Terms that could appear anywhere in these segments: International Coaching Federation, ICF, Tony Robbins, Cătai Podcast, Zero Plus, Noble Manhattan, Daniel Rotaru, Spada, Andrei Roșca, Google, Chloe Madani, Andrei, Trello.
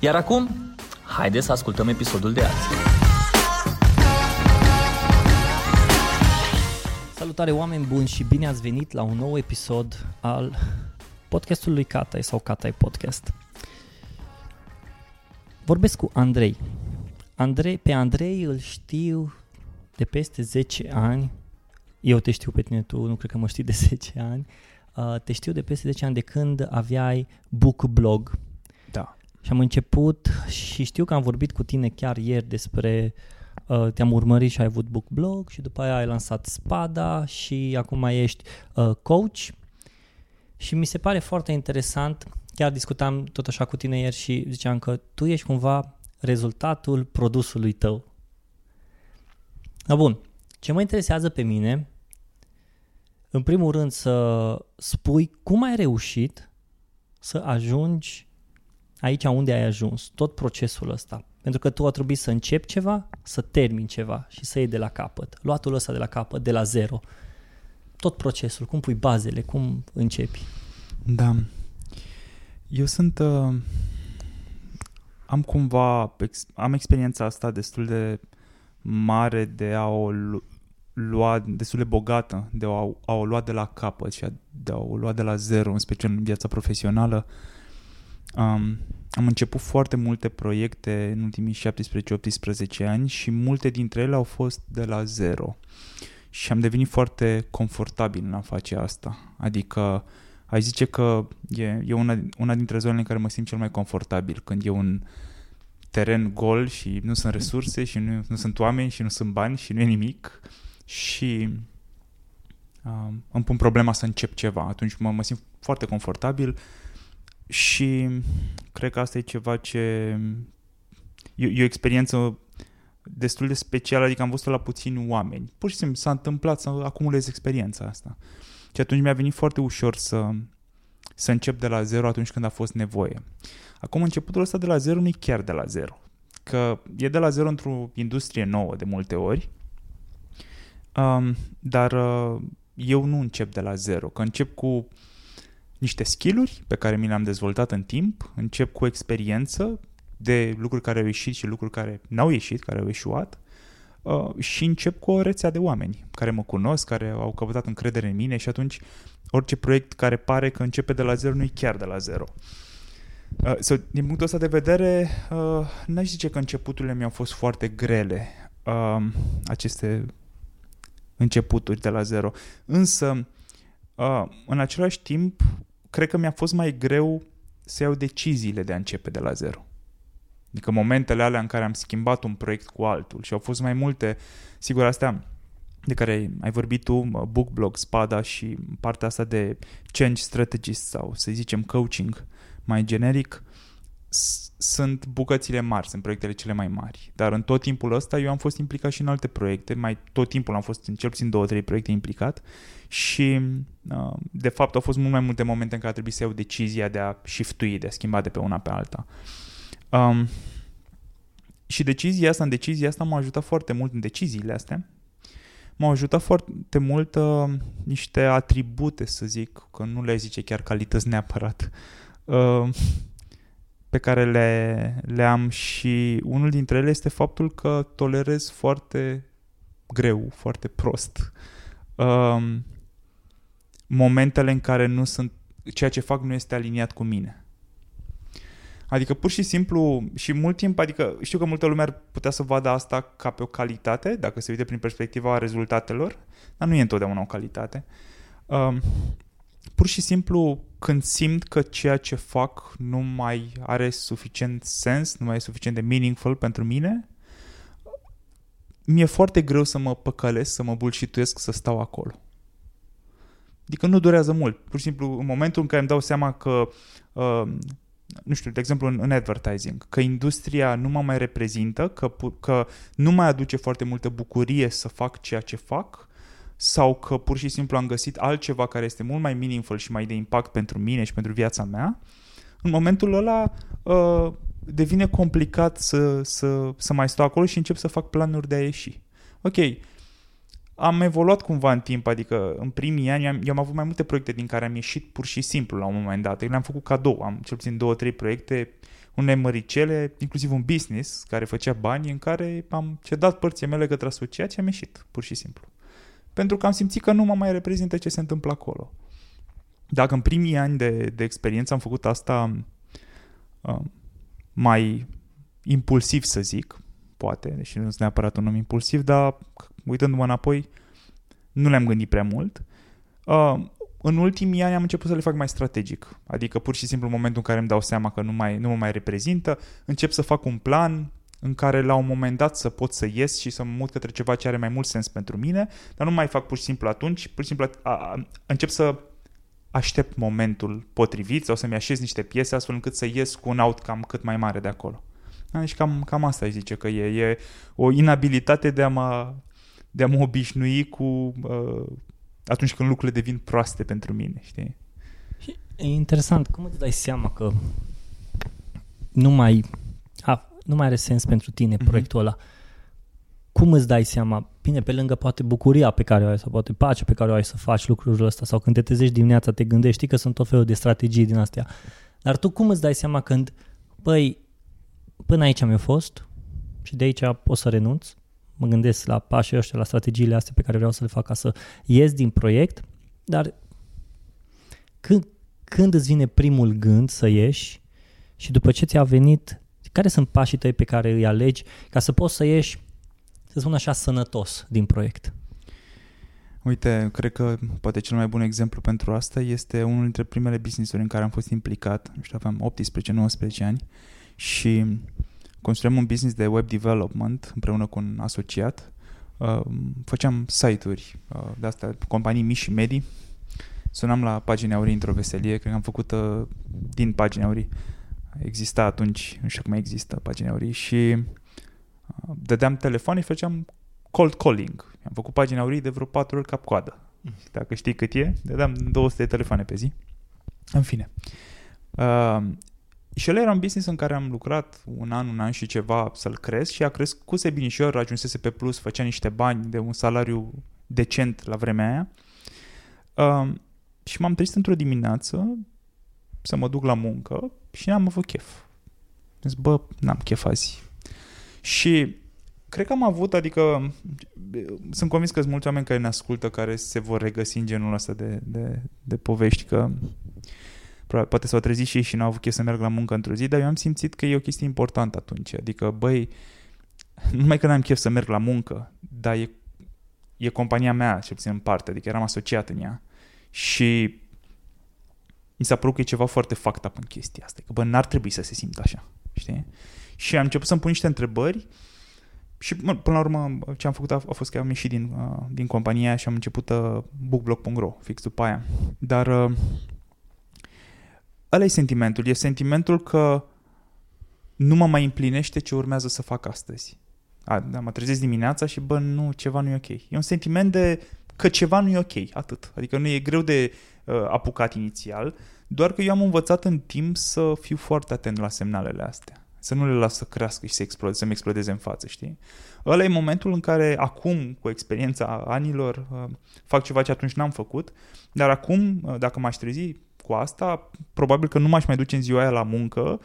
Iar acum, haideți să ascultăm episodul de azi. Salutare oameni buni și bine ați venit la un nou episod al podcastului Cătai sau Cătai Podcast. Vorbesc cu Andrei. Pe Andrei îl știu de peste 10 ani. Eu te știu pe tine, tu nu cred că mă știi de 10 ani. Te știu de peste 10 ani de când aveai book blog. Da. Și am început și știu că am vorbit cu tine chiar ieri despre, te-am urmărit și ai avut book blog și după aia ai lansat Spada și acum ești coach. Și mi se pare foarte interesant, chiar discutam tot așa cu tine ieri și ziceam că tu ești cumva rezultatul produsului tău. Dar bun, ce mă interesează pe mine, în primul rând să spui cum ai reușit să ajungi aici unde ai ajuns, tot procesul ăsta. Pentru că tu a trebuit să începi ceva, să termini ceva și să iei de la capăt. Luatul ăsta de la capăt, de la zero. Tot procesul, cum pui bazele, cum începi. Da. Eu sunt... Am experiența asta destul de mare de a o lua, destul de bogată, de a o lua de la capăt și de a o lua de la zero, în special în viața profesională. Am început foarte multe proiecte în ultimii 17-18 ani și multe dintre ele au fost de la zero și am devenit foarte confortabil în a face asta, adică aș zice că e una dintre zonele în care mă simt cel mai confortabil, când e un teren gol și nu sunt resurse și nu sunt oameni și nu sunt bani și nu e nimic și îmi pun problema să încep ceva, atunci mă simt foarte confortabil. Și cred că asta e ceva ce... E o experiență destul de specială, adică am văzut-o la puțini oameni. Pur și simplu s-a întâmplat să acumulez experiența asta. Și atunci mi-a venit foarte ușor să încep de la zero atunci când a fost nevoie. Acum începutul ăsta de la zero nu e chiar de la zero. Că e de la zero într-o industrie nouă de multe ori, dar eu nu încep de la zero, că încep cu niște skill-uri pe care mi le-am dezvoltat în timp, încep cu experiență de lucruri care au ieșit și lucruri care n-au ieșit, care au eșuat și încep cu o rețea de oameni care mă cunosc, care au căpătat încredere în mine și atunci orice proiect care pare că începe de la zero nu e chiar de la zero. Din punctul ăsta de vedere, n-aș zice că începuturile mi-au fost foarte grele, aceste începuturi de la zero, însă în același timp cred că mi-a fost mai greu să iau deciziile de a începe de la zero. Adică momentele alea în care am schimbat un proiect cu altul și au fost mai multe, sigur astea de care ai vorbit tu, book blog, Spada și partea asta de change strategist sau să zicem coaching mai generic, sunt bucățile mari, sunt proiectele cele mai mari. Dar în tot timpul ăsta eu am fost implicat și în alte proiecte, mai tot timpul am fost în cel puțin 2-3 proiecte implicat și de fapt au fost mult mai multe momente în care a trebuit să iau decizia de a shiftui, de a schimba de pe una pe alta. Și decizia asta m-a ajutat foarte mult în deciziile astea. M-au ajutat foarte mult niște atribute, să zic, că nu le zice chiar calități neapărat, pe care le am și unul dintre ele este faptul că tolerez foarte greu, foarte prost momentele în care nu sunt, ceea ce fac nu este aliniat cu mine. Adică pur și simplu și mult timp, adică știu că multă lume ar putea să vadă asta ca pe o calitate, dacă se uite prin perspectiva rezultatelor, dar nu e întotdeauna o calitate. Pur și simplu când simt că ceea ce fac nu mai are suficient sens, nu mai e suficient de meaningful pentru mine, mi-e foarte greu să mă păcălesc, să mă bullshituiesc, să stau acolo. Adică nu durează mult. Pur și simplu, în momentul în care îmi dau seama că nu știu, de exemplu în advertising, că industria nu mă mai reprezintă, că nu mai aduce foarte multă bucurie să fac ceea ce fac, sau că pur și simplu am găsit altceva care este mult mai meaningful și mai de impact pentru mine și pentru viața mea, în momentul ăla devine complicat să mai stau acolo și încep să fac planuri de a ieși. Ok, am evoluat cumva în timp, adică în primii ani eu am avut mai multe proiecte din care am ieșit pur și simplu la un moment dat. Eu le-am făcut cadou, am cel puțin 2-3 proiecte, unele măricele, inclusiv un business care făcea bani, în care am cedat părții mele către asociație, am ieșit pur și simplu. Pentru că am simțit că nu mă mai reprezintă ce se întâmplă acolo. Dacă în primii ani de experiență am făcut asta mai impulsiv, să zic, poate, deși nu-s neapărat un om impulsiv, dar uitându-mă înapoi, nu le-am gândit prea mult. În ultimii ani am început să le fac mai strategic. Adică pur și simplu în momentul în care îmi dau seama că nu mă mai reprezintă, încep să fac un plan în care la un moment dat să pot să ies și să mă mut către ceva ce are mai mult sens pentru mine, dar nu mai fac pur și simplu atunci, pur și simplu încep să aștept momentul potrivit sau să-mi așez niște piese astfel încât să ies cu un outcome cât mai mare de acolo. Deci cam asta îi zice că e o inabilitate de a mă obișnui cu atunci când lucrurile devin proaste pentru mine, știi? Și e interesant, cum îți dai seama că nu mai are sens pentru tine proiectul ăla? Cum îți dai seama? Bine, pe lângă poate bucuria pe care o ai sau poate pacea pe care o ai să faci lucrurile astea sau când te trezești dimineața, te gândești, știi că sunt tot felul de strategii din astea. Dar tu cum îți dai seama când, până aici am fost și de aici o să renunț, mă gândesc la pașii ăștia, la strategiile astea pe care vreau să le fac ca să ies din proiect, dar când îți vine primul gând să ieși și după ce ți-a venit, care sunt pașii tăi pe care îi alegi ca să poți să ieși, să spun așa, sănătos din proiect? Uite, cred că poate cel mai bun exemplu pentru asta este unul dintre primele business-uri în care am fost implicat, nu știu, aveam 18-19 ani și construiam un business de web development împreună cu un asociat. Făceam site-uri de astea, companii mici și medii. Sunam la Pagini Aurii într-o veselie, cred că am făcut din Pagini Aurii. Exista atunci, nu știu cum există Pagini Aurii, și dădeam telefoane și făceam cold calling. Am făcut Pagini Aurii de vreo 4 ori cap-coadă. Și dacă știi cât e, dădeam 200 de telefoane pe zi. În fine. Și el era un business în care am lucrat un an și ceva să-l cresc și a crescuse binișor, ajunsese pe plus, făcea niște bani de un salariu decent la vremea aia. Și m-am trezit într-o dimineață să mă duc la muncă și n-am avut chef. Am zis, n-am chef azi. Și cred că am avut, adică sunt convins că sunt mulți oameni care ne ascultă care se vor regăsi în genul ăsta de povești, că poate s-au trezit și ei și n-au avut chef să meargă la muncă într-o zi, dar eu am simțit că e o chestie importantă atunci. Adică, nu numai că n-am chef să merg la muncă, dar e compania mea, cel puțin în parte, adică eram asociat în ea. Și mi s-a părut că e ceva foarte fucked up în chestia asta, că n-ar trebui să se simtă așa, știi? Și am început să-mi pun niște întrebări și până la urmă ce am făcut a fost că am ieșit din compania aia și am început bookblog.ro fix după aia. Dar ăla e sentimentul. E sentimentul că nu mă mai împlinește ce urmează să fac astăzi. Mă trezesc dimineața și nu, ceva nu e ok. E un sentiment de că ceva nu e ok, atât. Adică nu e greu de apucat inițial, doar că eu am învățat în timp să fiu foarte atent la semnalele astea. Să nu le las să crească și să-mi explodeze în față, știi? Ăla e momentul în care acum, cu experiența anilor, fac ceva ce atunci n-am făcut, dar acum, dacă m-aș trezi cu asta, probabil că nu m-aș mai duce în ziua aia la muncă,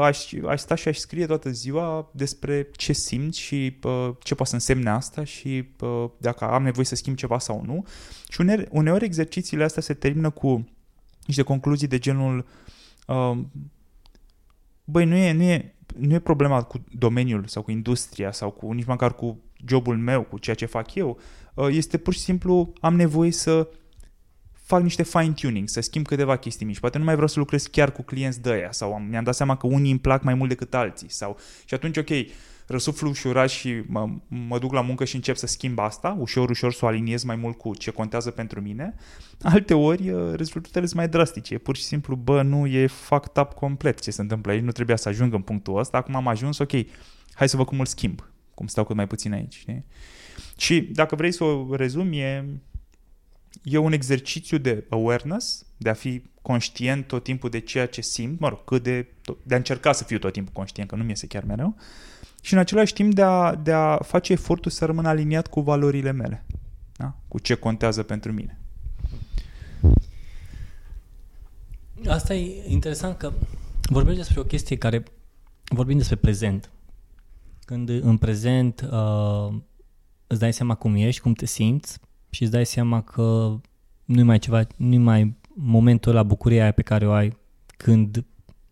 aș sta și aș scrie toată ziua despre ce simt și ce poate să însemne asta și dacă am nevoie să schimb ceva sau nu. Și uneori exercițiile astea se termină cu niște concluzii de genul nu e problema cu domeniul sau cu industria sau cu nici măcar cu jobul meu, cu ceea ce fac eu. Este pur și simplu am nevoie să fac niște fine-tuning, să schimb câteva chestii mici. Poate nu mai vreau să lucrez chiar cu clienți de aia sau mi-am dat seama că unii îmi plac mai mult decât alții. Și atunci, ok, răsuflu ușurat și mă duc la muncă și încep să schimb asta, ușor, ușor să o aliniez mai mult cu ce contează pentru mine. Alte ori rezultatele sunt mai drastice, pur și simplu, bă, nu, e fucked up complet ce se întâmplă aici, nu trebuia să ajung în punctul ăsta, acum am ajuns, ok, hai să văd cum îl schimb, cum stau cât mai puțin aici. Știi? Și dacă vrei să o rezum, e un exercițiu de awareness, de a fi conștient tot timpul de ceea ce simt, mă rog, cât de a încerca să fiu tot timpul conștient, că nu-mi iese chiar mereu, și în același timp de a face efortul să rămân aliniat cu valorile mele, da? Cu ce contează pentru mine. Asta e interesant că vorbim despre o chestie care, vorbim despre prezent. Când în prezent îți dai seama cum ești, cum te simți și îți dai seama că nu-i mai momentul ăla, bucuria aia pe care o ai când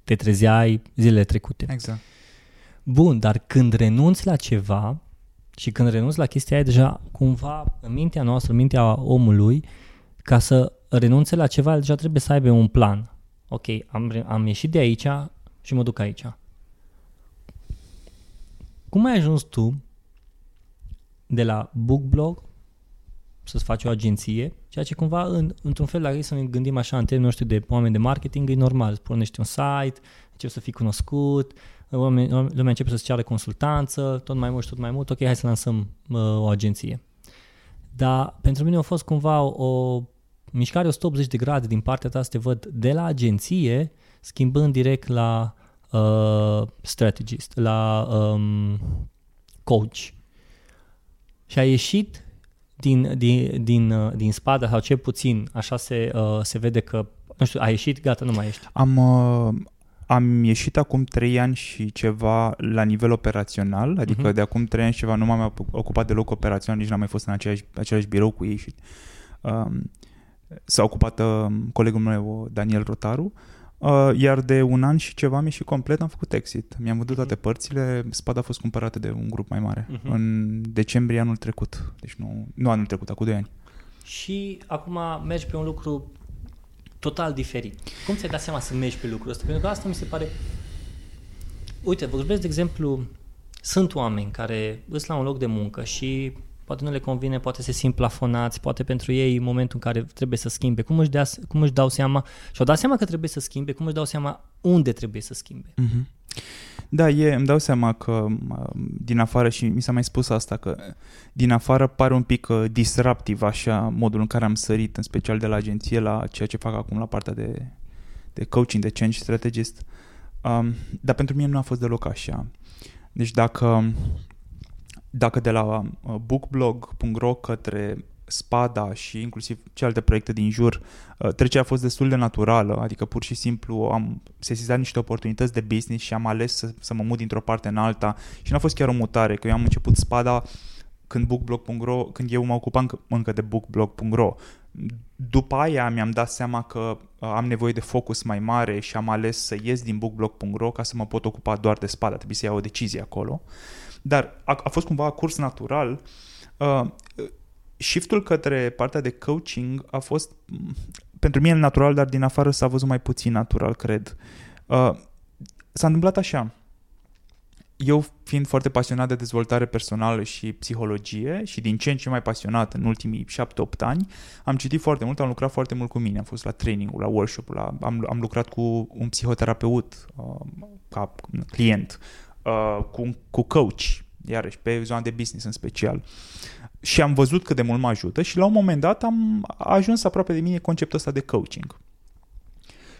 te trezeai zilele trecute. Exact. Bun, dar când renunți la ceva și când renunți la chestia aia, deja cumva în mintea noastră, în mintea omului, ca să renunțe la ceva, deja trebuie să aibă un plan. Ok, am ieșit de aici și mă duc aici. Cum ai ajuns tu de la BookBlog să-ți faci o agenție, ceea ce cumva într-un fel, dacă să ne gândim așa în termenul ăștia de oameni de marketing, e normal, pornești un site, începi să fii cunoscut, lumea începe să-ți ceară consultanță, tot mai mult, ok, hai să lansăm o agenție. Dar pentru mine a fost cumva o mișcare 180 de grade din partea ta să te văd de la agenție, schimbând direct la strategist, la coach. Și a ieșit din Spada, sau cel puțin, așa se vede că, nu știu, a ieșit, gata, nu mai ești. Am ieșit acum 3 ani și ceva la nivel operațional, adică de acum 3 ani și ceva nu m-am ocupat deloc operațional, nici n-am mai fost în același birou cu ei și s-a ocupat colegul meu, Daniel Rotaru, iar de un an și ceva am ieșit complet, am făcut exit. Mi-am vândut toate părțile, Spada a fost cumpărată de un grup mai mare în decembrie anul trecut, deci nu anul trecut, acum 2 ani. Și acum mergi pe un lucru total diferit. Cum ți-ai dat seama să mergi pe lucrul ăsta? Pentru că asta mi se pare... Uite, vă vorbesc de exemplu, sunt oameni care îs la un loc de muncă și poate nu le convine, poate se simt plafonați, poate pentru ei momentul în care trebuie să schimbe. Cum își dau seama? Și-au dat seama că trebuie să schimbe, cum își dau seama unde trebuie să schimbe? Da, îmi dau seama că din afară, și mi s-a mai spus asta, că din afară pare un pic disruptiv așa modul în care am sărit, în special de la agenție la ceea ce fac acum la partea de coaching, de change strategist. Dar pentru mine nu a fost deloc așa. Deci dacă de la bookblog.ro către Spada și inclusiv celelalte proiecte din jur, trecerea a fost destul de naturală, adică pur și simplu am sesizat niște oportunități de business și am ales să mă mut dintr-o parte în alta și n-a fost chiar o mutare, că eu am început Spada când bookblog.ro, când eu mă ocupam încă de bookblog.ro. După aia mi-am dat seama că am nevoie de focus mai mare și am ales să ies din bookblog.ro ca să mă pot ocupa doar de Spada, trebuie să iau o decizie acolo. Dar a fost cumva curs natural. Shiftul către partea de coaching a fost pentru mine natural, dar din afară s-a văzut mai puțin natural, cred. S-a întâmplat așa. Eu fiind foarte pasionat de dezvoltare personală și psihologie și din ce în ce mai pasionat în ultimii 7-8 ani, am citit foarte mult, am lucrat foarte mult cu mine, am fost la training, la workshop, am lucrat cu un psihoterapeut ca client, cu coach, iarăși pe zona de business în special. Și am văzut cât de mult mă ajută și la un moment dat am ajuns aproape de mine conceptul ăsta de coaching.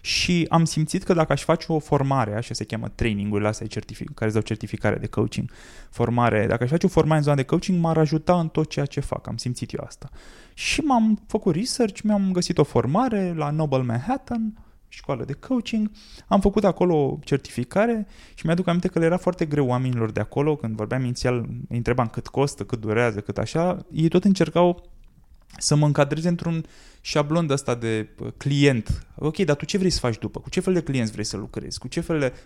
Și am simțit că dacă aș face o formare, așa se cheamă training-ul astea care îți dau certificare de coaching, formare, dacă aș face o formare în zona de coaching, m-ar ajuta în tot ceea ce fac, am simțit eu asta. Și m-am făcut research, mi-am găsit o formare la Noble Manhattan, școală de coaching, am făcut acolo certificare și mi-aduc aminte că le era foarte greu oamenilor de acolo, când vorbeam inițial, îi întrebam cât costă, cât durează, cât așa, ei tot încercau să mă încadreze într-un șablon de ăsta de client. Ok, dar tu ce vrei să faci după? Cu ce fel de clienți vrei să lucrezi?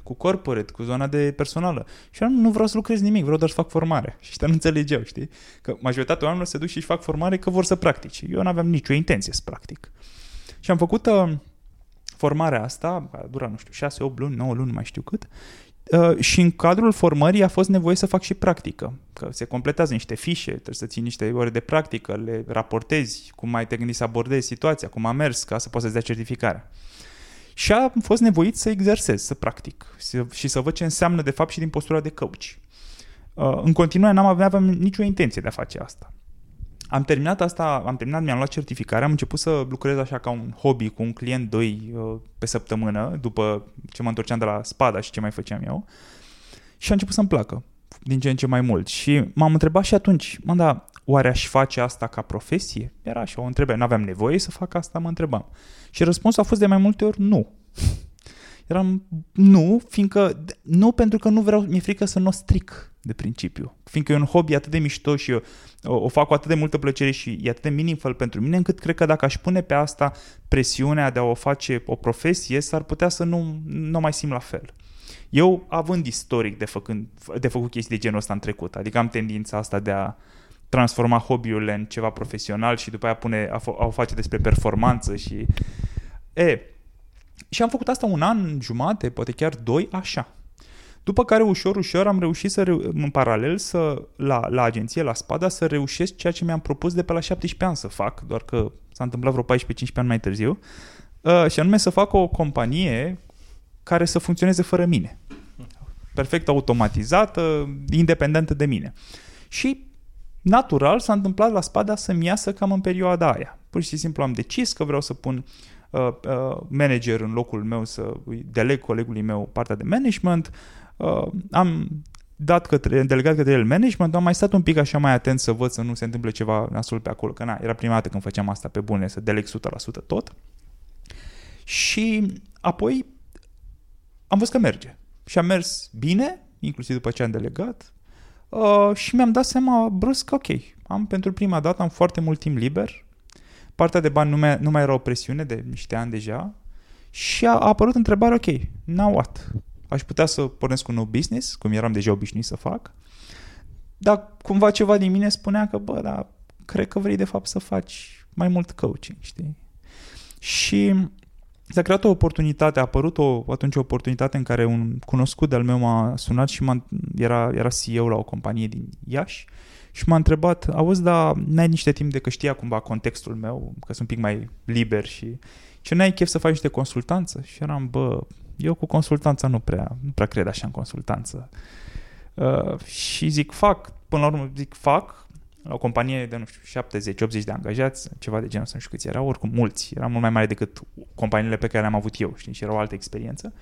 Cu corporate, cu zona de personală? Și eu nu vreau să lucrez nimic, vreau doar să fac formare. Și ăștia nu înțelegeau, știi? Că majoritatea oamenilor se duc și își fac formare că vor să practice. Eu n-aveam nicio intenție să practic. Și am făcut formarea asta, dura, nu știu, 6, 8 luni, 9 luni, nu mai știu cât, Și în cadrul formării a fost nevoie să fac și practică, că se completează niște fișe, trebuie să ții niște ore de practică, le raportezi, cum ai te gândi să abordezi situația, cum a mers, ca să poți să-ți dea certificarea. Și am fost nevoit să exersez, să practic și să văd ce înseamnă de fapt și din postura de coach. În continuare n-aveam nicio intenție de a face asta. Am terminat asta, mi-am luat certificare, am început să lucrez așa ca un hobby cu un client 2 pe săptămână, după ce mă întorceam de la Spada și ce mai făceam eu. Și a început să-mi placă din ce în ce mai mult. Și m-am întrebat și atunci, oare aș face asta ca profesie? Era așa o întrebare, n-aveam nevoie să fac asta, mă întrebam. Și răspunsul a fost de mai multe ori nu. Pentru că nu vreau, mi-e frică să nu o stric de principiu. Fiindcă e un hobby atât de mișto și eu o fac cu atât de multă plăcere și e atât de meaningful pentru mine, încât cred că dacă aș pune pe asta presiunea de a o face o profesie, s-ar putea să nu mai simt la fel. Eu având istoric de făcut chestii de genul ăsta în trecut, adică am tendința asta de a transforma hobby-ul în ceva profesional și după aia o face despre performanță și... Și am făcut asta 1 an jumate, poate chiar 2, așa. După care ușor am reușit în paralel la agenție, la Spada, să reușesc ceea ce mi-am propus de pe la 17 ani să fac, doar că s-a întâmplat vreo 14-15 ani mai târziu, și anume să fac o companie care să funcționeze fără mine. Perfect automatizată, independentă de mine. Și natural s-a întâmplat la Spada să-mi iasă cam în perioada aia. Pur și simplu am decis că vreau să pun manager în locul meu, să deleg colegului meu partea de management. Am delegat către el management, am mai stat un pic așa mai atent să văd să nu se întâmple ceva nasul pe acolo, că era prima dată când făceam asta pe bune, să deleg 100% tot. Și apoi am văzut că merge. Și a mers bine, inclusiv după ce am delegat. Și mi-am dat seama brusc că pentru prima dată am foarte mult timp liber. Partea de bani nu mai era o presiune de niște ani deja și a apărut întrebarea, now what? Aș putea să pornesc un nou business, cum eram deja obișnuit să fac, dar cumva ceva din mine spunea că, cred că vrei de fapt să faci mai mult coaching, știi? Și s-a creat o oportunitate, a apărut atunci o oportunitate în care un cunoscut de-al meu m-a sunat și era CEO la o companie din Iași. Și m-a întrebat, auzi, dar n-ai niște timp de că știa cumva contextul meu, că sunt un pic mai liber și n-ai chef să faci niște consultanță? Și eram, eu cu consultanța nu prea cred așa în consultanță. Și zic, fac, la o companie de, 70-80 de angajați, ceva de genul, să nu știu câți erau, oricum mulți, era mult mai mare decât companiile pe care le-am avut eu, știi, și era o altă experiență.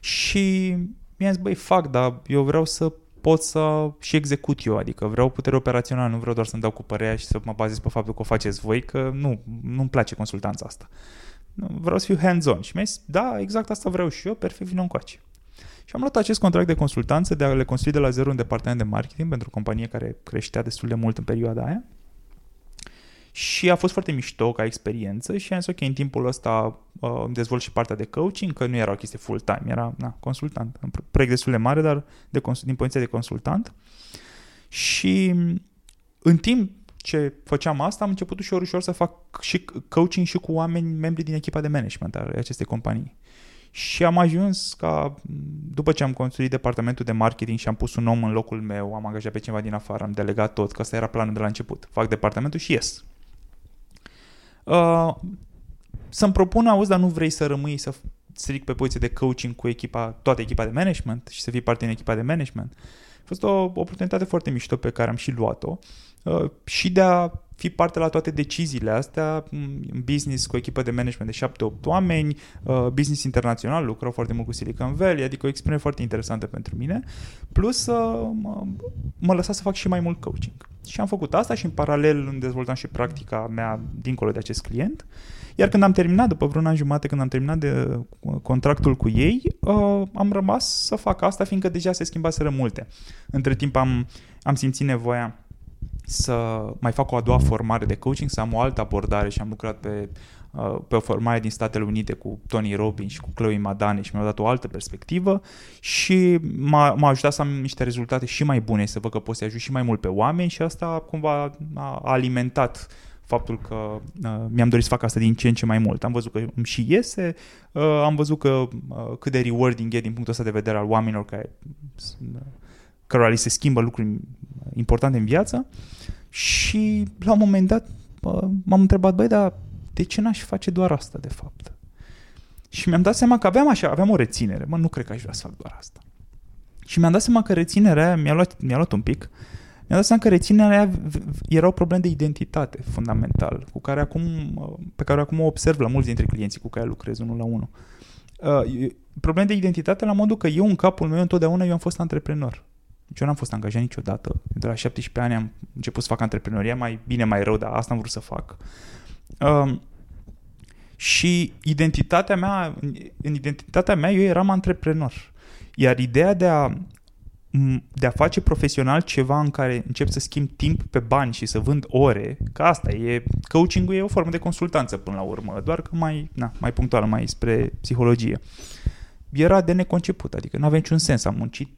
Și mi-a zis, fac, dar eu vreau să pot să și execut eu, adică vreau putere operațională, nu vreau doar să-mi dau cu părerea și să mă bazez pe faptul că o faceți voi, că nu-mi place consultanța asta. Vreau să fiu hands-on. Și mi-a zis, da, exact asta vreau și eu, perfect, vino încoace. Și am luat acest contract de consultanță de a le construi de la zero un departament de marketing pentru o companie care creștea destul de mult în perioada aia. Și a fost foarte mișto ca experiență și am zis, în timpul ăsta îmi dezvolt și partea de coaching, că nu era o chestie full-time, era consultant. Un proiect destul de mare, dar din poziția de consultant. Și în timp ce făceam asta, am început ușor să fac și coaching și cu oameni, membri din echipa de management al acestei companii. Și am ajuns ca, după ce am construit departamentul de marketing și am pus un om în locul meu, am angajat pe cineva din afară, am delegat tot, că ăsta era planul de la început. Fac departamentul și ies. Să-mi propun, auzi, dar nu vrei să rămâi să stric pe poziție de coaching cu toată echipa de management și să fii parte din echipa de management. A fost o oportunitate foarte mișto pe care am și luat-o și de a fi parte la toate deciziile astea, business cu echipă de management de 7-8 oameni, business internațional, lucrau foarte mult cu Silicon Valley, adică o experiență foarte interesantă pentru mine, plus mă lăsa să fac și mai mult coaching. Și am făcut asta și în paralel îmi dezvoltam și practica mea dincolo de acest client. Iar când am terminat, după vreun an jumate, când am terminat de contractul cu ei, am rămas să fac asta, fiindcă deja se schimbaseră multe. Între timp am simțit nevoia să mai fac o a doua formare de coaching, să am o altă abordare și am lucrat pe o formare din Statele Unite cu Tony Robbins și cu Chloe Madani și mi-au dat o altă perspectivă și m-a ajutat să am niște rezultate și mai bune, să văd că pot să ajut și mai mult pe oameni și asta cumva a alimentat faptul că mi-am dorit să fac asta din ce în ce mai mult. Am văzut că îmi și iese, am văzut că cât de rewarding e din punctul ăsta de vedere al oamenilor cărora li se schimbă lucruri importante în viață și la un moment dat m-am întrebat, băi, dar de ce n-aș face doar asta de fapt? Și mi-am dat seama că aveam o reținere, nu cred că aș vrea să fac doar asta. Și mi-am dat seama că reținerea aia mi-a luat un pic. Mi-am dat seama că reținerea aia era o problemă de identitate fundamental, pe care acum o observ la mulți dintre clienții cu care lucrez unul la unul. Probleme de identitate la modul că eu în capul meu întotdeauna eu am fost antreprenor. Deci eu n-am fost angajat niciodată. De la 17 ani am început să fac antreprenoria, mai bine, mai rău, dar asta am vrut să fac. Și în identitatea mea eu eram antreprenor. Iar ideea de a face profesional ceva în care încep să schimb timp pe bani și să vând ore, că asta e, coaching-ul e o formă de consultanță până la urmă, doar că mai punctuală, mai spre psihologie. Era de neconceput, adică nu avea niciun sens. Am muncit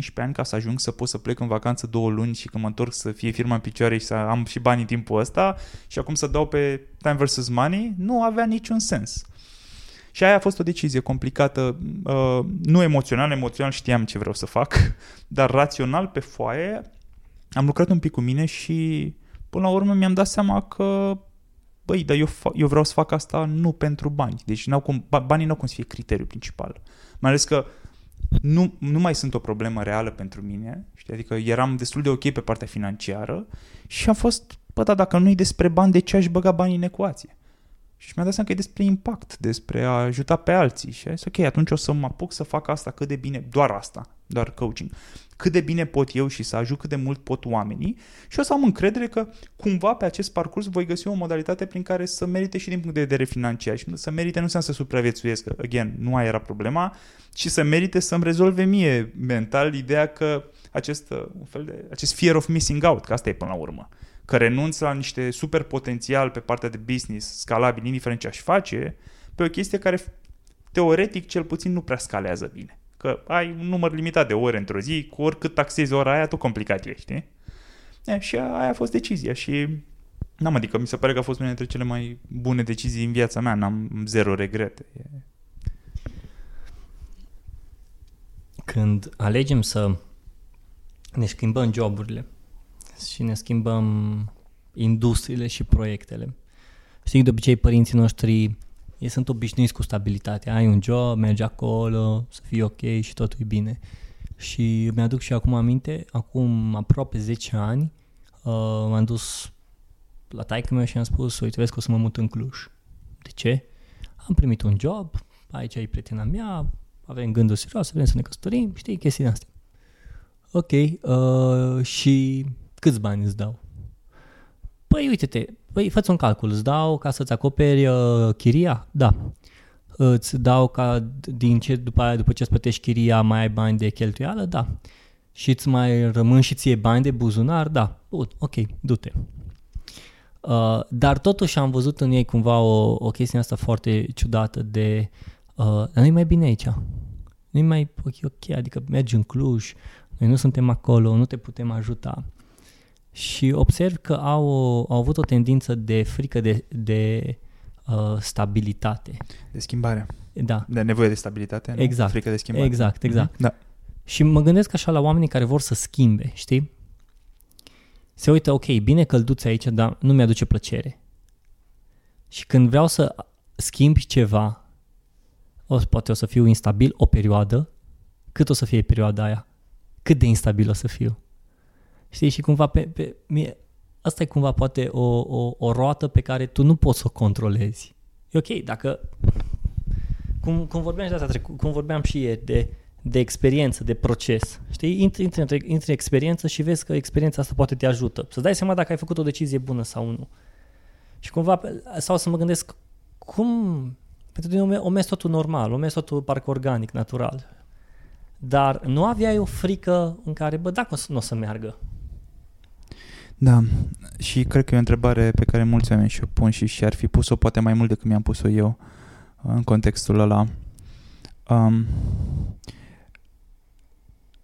14-15 ani ca să ajung să pot să plec în vacanță 2 luni și când mă întorc să fie firma în picioare și să am și bani în timpul ăsta și acum să dau pe time versus money, nu avea niciun sens. Și aia a fost o decizie complicată, nu emoțional știam ce vreau să fac, dar rațional pe foaie am lucrat un pic cu mine și până la urmă mi-am dat seama că dar eu vreau să fac asta nu pentru bani, deci banii n-au cum să fie criteriul principal, mai ales că nu mai sunt o problemă reală pentru mine, știi? Adică eram destul de ok pe partea financiară și am fost, dacă nu e despre bani, de ce aș băga banii în ecuație? Și mi-am dat seama că e despre impact, despre a ajuta pe alții și am zis, ok, atunci o să mă apuc să fac asta cât de bine, doar asta, doar coaching, cât de bine pot eu și să ajut cât de mult pot oamenii și o să am încredere că cumva pe acest parcurs voi găsi o modalitate prin care să merite și din punct de vedere financiar și să merite nu înseamnă să supraviețuiesc, că, again, nu aia era problema, ci să merite să-mi rezolve mie mental ideea că acest fear of missing out, că asta e până la urmă, că renunț la niște super potențial pe partea de business scalabil, indiferent ce aș face, pe o chestie care teoretic cel puțin nu prea scalează bine. Că ai un număr limitat de ore într-o zi, cu oricât taxezi ora aia, tot complicat e, știi? Și aia a fost decizia și adică mi se pare că a fost una dintre cele mai bune decizii în viața mea, n-am zero regrete. Când alegem să ne schimbăm joburile, și ne schimbăm industriile și proiectele. Știi, de obicei părinții noștri, ei sunt obișnuiți cu stabilitatea. Ai un job, mergi acolo, să fii ok și totul e bine. Și mi-aduc și acum aminte, acum aproape 10 ani, m-am dus la taică-meu și am spus, uite, vezi că o să mă mut în Cluj. De ce? Am primit un job, aici e prietena mea, avem gânduri serioase, vrem să ne căsătorim, știi, chestii de astea. Ok, și... Câți bani îți dau? Păi uite-te, fă-ți un calcul, îți dau ca să-ți acoperi chiria? Da. Îți dau ca după ce îți plătești chiria mai ai bani de cheltuială? Da. Și îți mai rămân și ție bani de buzunar? Da. Bun, ok, du-te. Dar totuși am văzut în ei cumva o chestie asta foarte ciudată de dar nu-i mai bine aici. Nu-i mai ok, adică mergi în Cluj, noi nu suntem acolo, nu te putem ajuta. Și observ că au avut o tendință de frică de stabilitate. De schimbare. Da. De nevoie de stabilitate, nu? Exact. Frică de schimbare. Exact. Mm-hmm. Da. Și mă gândesc așa la oamenii care vor să schimbe, știi? Se uită, ok, bine călduți aici, dar nu mi-aduce plăcere. Și când vreau să schimb ceva, poate o să fiu instabil o perioadă, cât o să fie perioada aia? Cât de instabil o să fiu? Știi, și cumva mie, asta e cumva poate o roată pe care tu nu poți să o controlezi. E ok, dacă cum vorbeam și de asta, cum vorbeam și ieri de experiență, de proces. Știi, intri în experiență și vezi că experiența asta poate te ajută. Să-ți dai seama dacă ai făcut o decizie bună sau nu. Și cumva, sau să mă gândesc cum, pentru tine o mers totul normal, o mers totul parcă organic, natural. Dar nu aveai o frică în care, dacă nu o să meargă. Da, și cred că e o întrebare pe care mulți oameni și-o pun și ar fi pus-o poate mai mult decât mi-am pus-o eu în contextul ăla.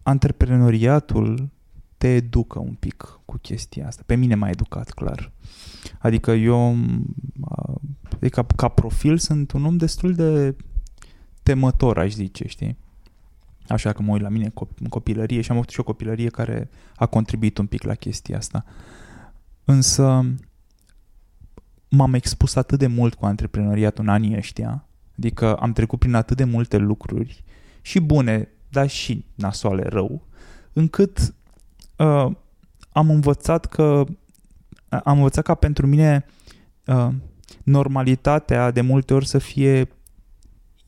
Antreprenoriatul te educă un pic cu chestia asta. Pe mine m-a educat, clar. Adică eu, ca profil, sunt un om destul de temător, aș zice, știi? Așa că mă uit la mine în copilărie și am avut și o copilărie care a contribuit un pic la chestia asta. Însă m-am expus atât de mult cu antreprenoriatul în anii ăștia, adică am trecut prin atât de multe lucruri și bune, dar și nasoale rău, încât am învățat ca pentru mine normalitatea de multe ori să fie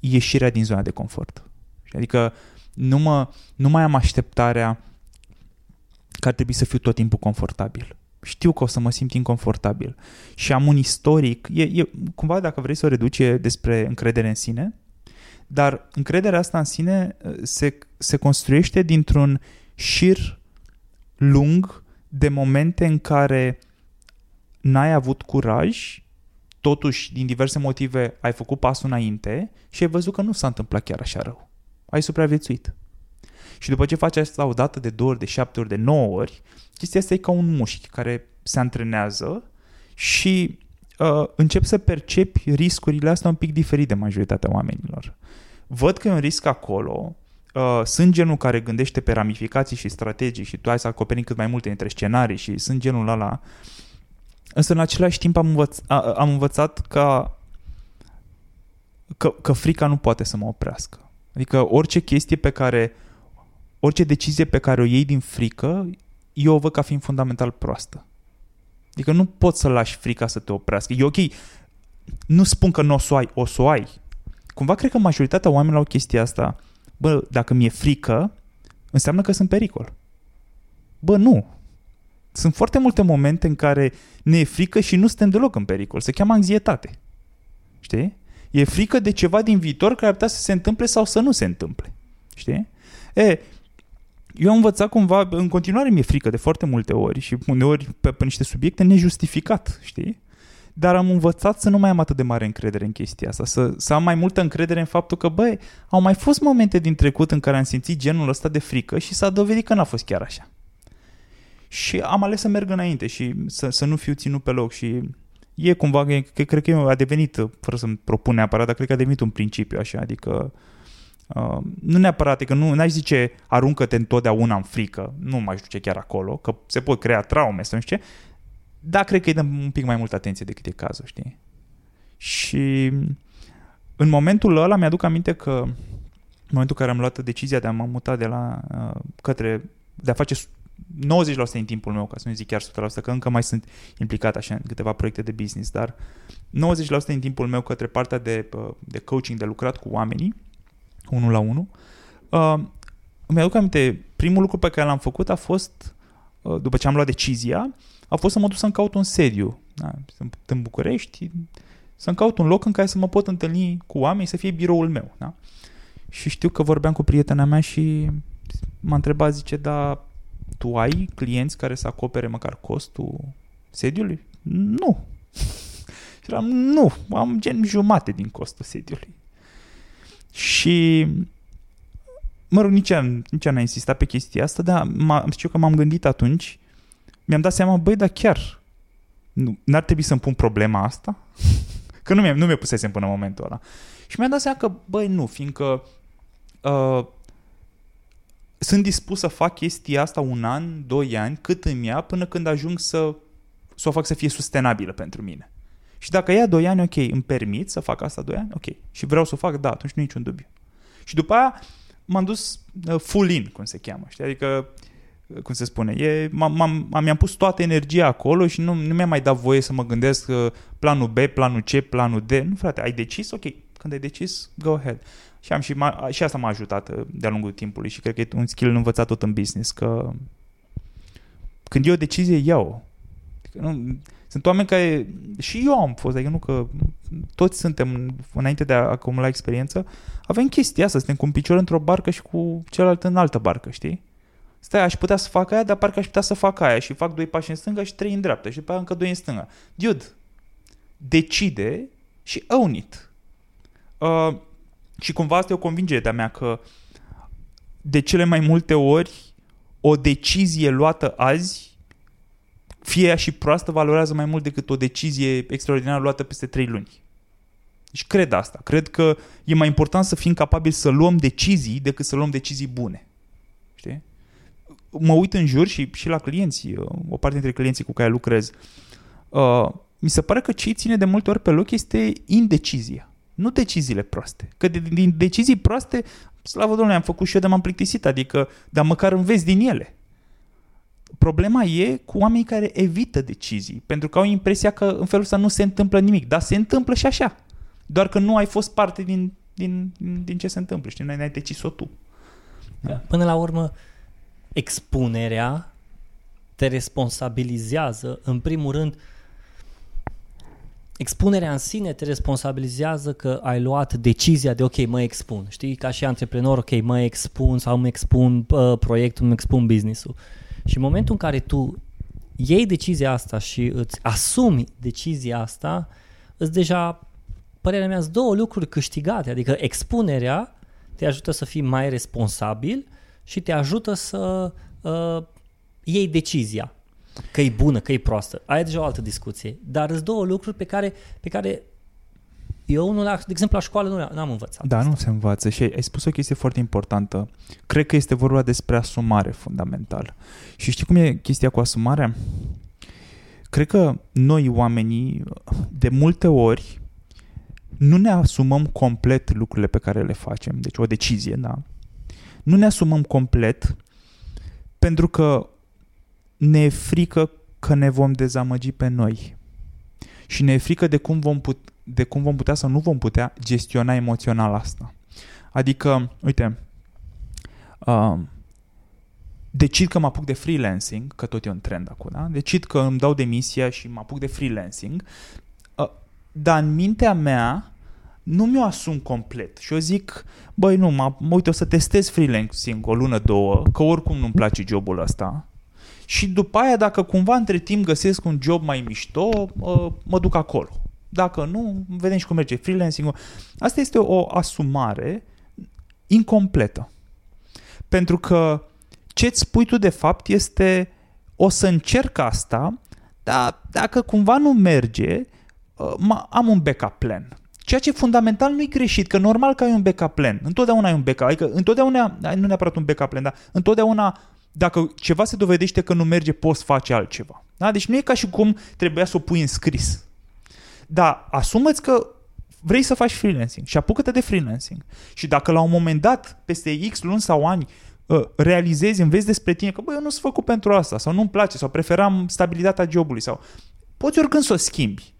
ieșirea din zona de confort. Adică nu mai am așteptarea că ar trebui să fiu tot timpul confortabil. Știu că o să mă simt inconfortabil. Și am un istoric, cumva, dacă vrei să o reduci, e despre încredere în sine, dar încrederea asta în sine se construiește dintr-un șir lung de momente în care n-ai avut curaj, totuși, din diverse motive, ai făcut pasul înainte și ai văzut că nu s-a întâmplat chiar așa rău. Ai supraviețuit. Și după ce faci asta o dată, de 2 ori, de 7 ori, de 9 ori, chestia asta e ca un mușchi care se antrenează și începi să percepi riscurile astea un pic diferit de majoritatea oamenilor. Văd că e un risc acolo, sunt genul care gândește pe ramificații și strategii și tu ai să acoperi cât mai multe dintre scenarii și sunt genul ăla. Însă în același timp am învățat că frica nu poate să mă oprească. Adică orice decizie pe care o iei din frică, eu o văd ca fiind fundamental proastă. Adică nu poți să lași frica să te oprească. E ok, nu spun că nu o să o ai, o să o ai. Cumva cred că majoritatea oamenilor au chestia asta. Bă, dacă mi-e frică, înseamnă că sunt pericol. Bă, nu. Sunt foarte multe momente în care ne e frică și nu suntem deloc în pericol. Se cheamă anxietate. Știi? E frică de ceva din viitor care ar putea să se întâmple sau să nu se întâmple. Știi? Eu am învățat cumva, în continuare mi-e frică de foarte multe ori și uneori pe niște subiecte nejustificat, știi? Dar am învățat să nu mai am atât de mare încredere în chestia asta, să am mai multă încredere în faptul că, băi, au mai fost momente din trecut în care am simțit genul ăsta de frică și s-a dovedit că n-a fost chiar așa. Și am ales să merg înainte și să nu fiu ținut pe loc și... E cumva, cred că a devenit, fără să-mi propun neapărat, dar cred că a devenit un principiu așa, adică nu neapărat, că nu aș zice aruncă-te întotdeauna în frică, nu m-aș duce chiar acolo, că se pot crea traume sau nu știu ce, dar cred că îi dăm un pic mai multă atenție decât e cazul, știi? Și în momentul ăla mi-aduc aminte că în momentul în care am luat decizia de a mă muta de a face 90% din timpul meu, ca să nu zic chiar 100%, că încă mai sunt implicat așa în câteva proiecte de business, dar 90% din timpul meu către partea de coaching, de lucrat cu oamenii, 1 la 1, îmi aduc aminte, primul lucru pe care l-am făcut a fost, după ce am luat decizia, a fost să mă duc să-mi caut un sediu, sunt în București, să-mi caut un loc în care să mă pot întâlni cu oameni, să fie biroul meu. Da? Și știu că vorbeam cu prietena mea și m-a întrebat, zice, da, tu ai clienți care să acopere măcar costul sediului? Nu. Și eram, nu, am gen jumate din costul sediului. Și, mă rog, nici n-a insistat pe chestia asta, dar știu că m-am gândit atunci, mi-am dat seama, băi, dar chiar n-ar trebui să-mi pun problema asta? Că nu mi-o pusesem până în momentul ăla. Și mi-am dat seama că, băi, nu, fiindcă... sunt dispus să fac chestia asta 1 an, 2 ani, cât îmi ia, până când ajung să o fac să fie sustenabilă pentru mine. Și dacă ia 2 ani, ok, îmi permit să fac asta 2 ani, ok. Și vreau să o fac, da, atunci nu e niciun dubiu. Și după aia m-am dus full in, cum se cheamă, știi? Adică, cum se spune, mi-am pus toată energia acolo și nu mi-a mai dat voie să mă gândesc planul B, planul C, planul D. Nu, frate, ai decis? Ok, când ai decis, go ahead. Și și asta m-a ajutat de-a lungul timpului și cred că e un skill învățat tot în business, că când e o decizie, iau. Sunt oameni care, și eu am fost, adică nu că toți suntem, înainte de a acumula experiență, avem chestia asta, suntem cu un picior într-o barcă și cu celălalt în altă barcă, știi? Stai, aș putea să fac aia, dar parcă aș putea să fac aia și fac 2 pași în stânga și 3 în dreapta și după aia încă 2 în stânga. Dude, decide și own it. Și cumva asta e o convingere de-a mea că de cele mai multe ori o decizie luată azi fie ea și proastă, valorează mai mult decât o decizie extraordinară luată peste 3 luni. Deci cred asta. Cred că e mai important să fim capabili să luăm decizii decât să luăm decizii bune. Știi? Mă uit în jur și la clienții, o parte dintre clienții cu care lucrez. Mi se pare că ce îi ține de multe ori pe loc este indecizia. Nu deciziile proaste. Că din decizii proaste, slavă Domnului, am făcut și eu, de m-am plictisit. Adică, dar măcar înveți din ele. Problema e cu oamenii care evită decizii, pentru că au impresia că în felul ăsta nu se întâmplă nimic. Dar se întâmplă și așa. Doar că nu ai fost parte din ce se întâmplă. Știi? N-ai decis-o tu. Da. Până la urmă, expunerea te responsabilizează, în primul rând. Expunerea în sine te responsabilizează că ai luat decizia de ok, mă expun. Știi, ca și antreprenor, ok, mă expun sau mă expun proiectul, mă expun business-ul. Și în momentul în care tu iei decizia asta și îți asumi decizia asta, îți deja, părerea mea, sunt două lucruri câștigate. Adică expunerea te ajută să fii mai responsabil și te ajută să iei decizia. Că e bună, că e proastă. Ai deja o altă discuție. Dar sunt două lucruri pe care eu, nu, de exemplu, la școală nu am învățat. Da, asta nu se învață. Și ai spus o chestie foarte importantă. Cred că este vorba despre asumare fundamental. Și știi cum e chestia cu asumarea? Cred că noi, oamenii, de multe ori nu ne asumăm complet lucrurile pe care le facem. Deci o decizie, da? Nu ne asumăm complet pentru că ne e frică că ne vom dezamăgi pe noi și ne e frică de cum vom putea sau nu vom putea gestiona emoțional asta. Adică, uite, decid că mă apuc de freelancing, că tot e un trend acum, da? Decid că îmi dau demisia și mă apuc de freelancing, dar în mintea mea nu mi-o asum complet și eu zic, băi, nu, mă uite, o să testez freelancing o lună, două, că oricum nu-mi place jobul ăsta. Și după aia, dacă cumva între timp găsesc un job mai mișto, mă duc acolo. Dacă nu, vedem și cum merge freelancing-ul. Asta este o asumare incompletă. Pentru că ce-ți spui tu de fapt este, o să încerc asta, dar dacă cumva nu merge, am un backup plan. Ceea ce fundamental nu-i greșit, că normal că ai un backup plan. Întotdeauna ai un backup, adică întotdeauna, nu neapărat un backup plan, dar întotdeauna, dacă ceva se dovedește că nu merge, poți face altceva. Da? Deci nu e ca și cum trebuia să o pui în scris. Dar asumă-ți că vrei să faci freelancing și apucă-te de freelancing. Și dacă la un moment dat, peste X luni sau ani, realizezi, înveți despre tine că bă, eu nu sunt făcut pentru asta sau nu-mi place sau preferam stabilitatea jobului sau poți oricând să o schimbi.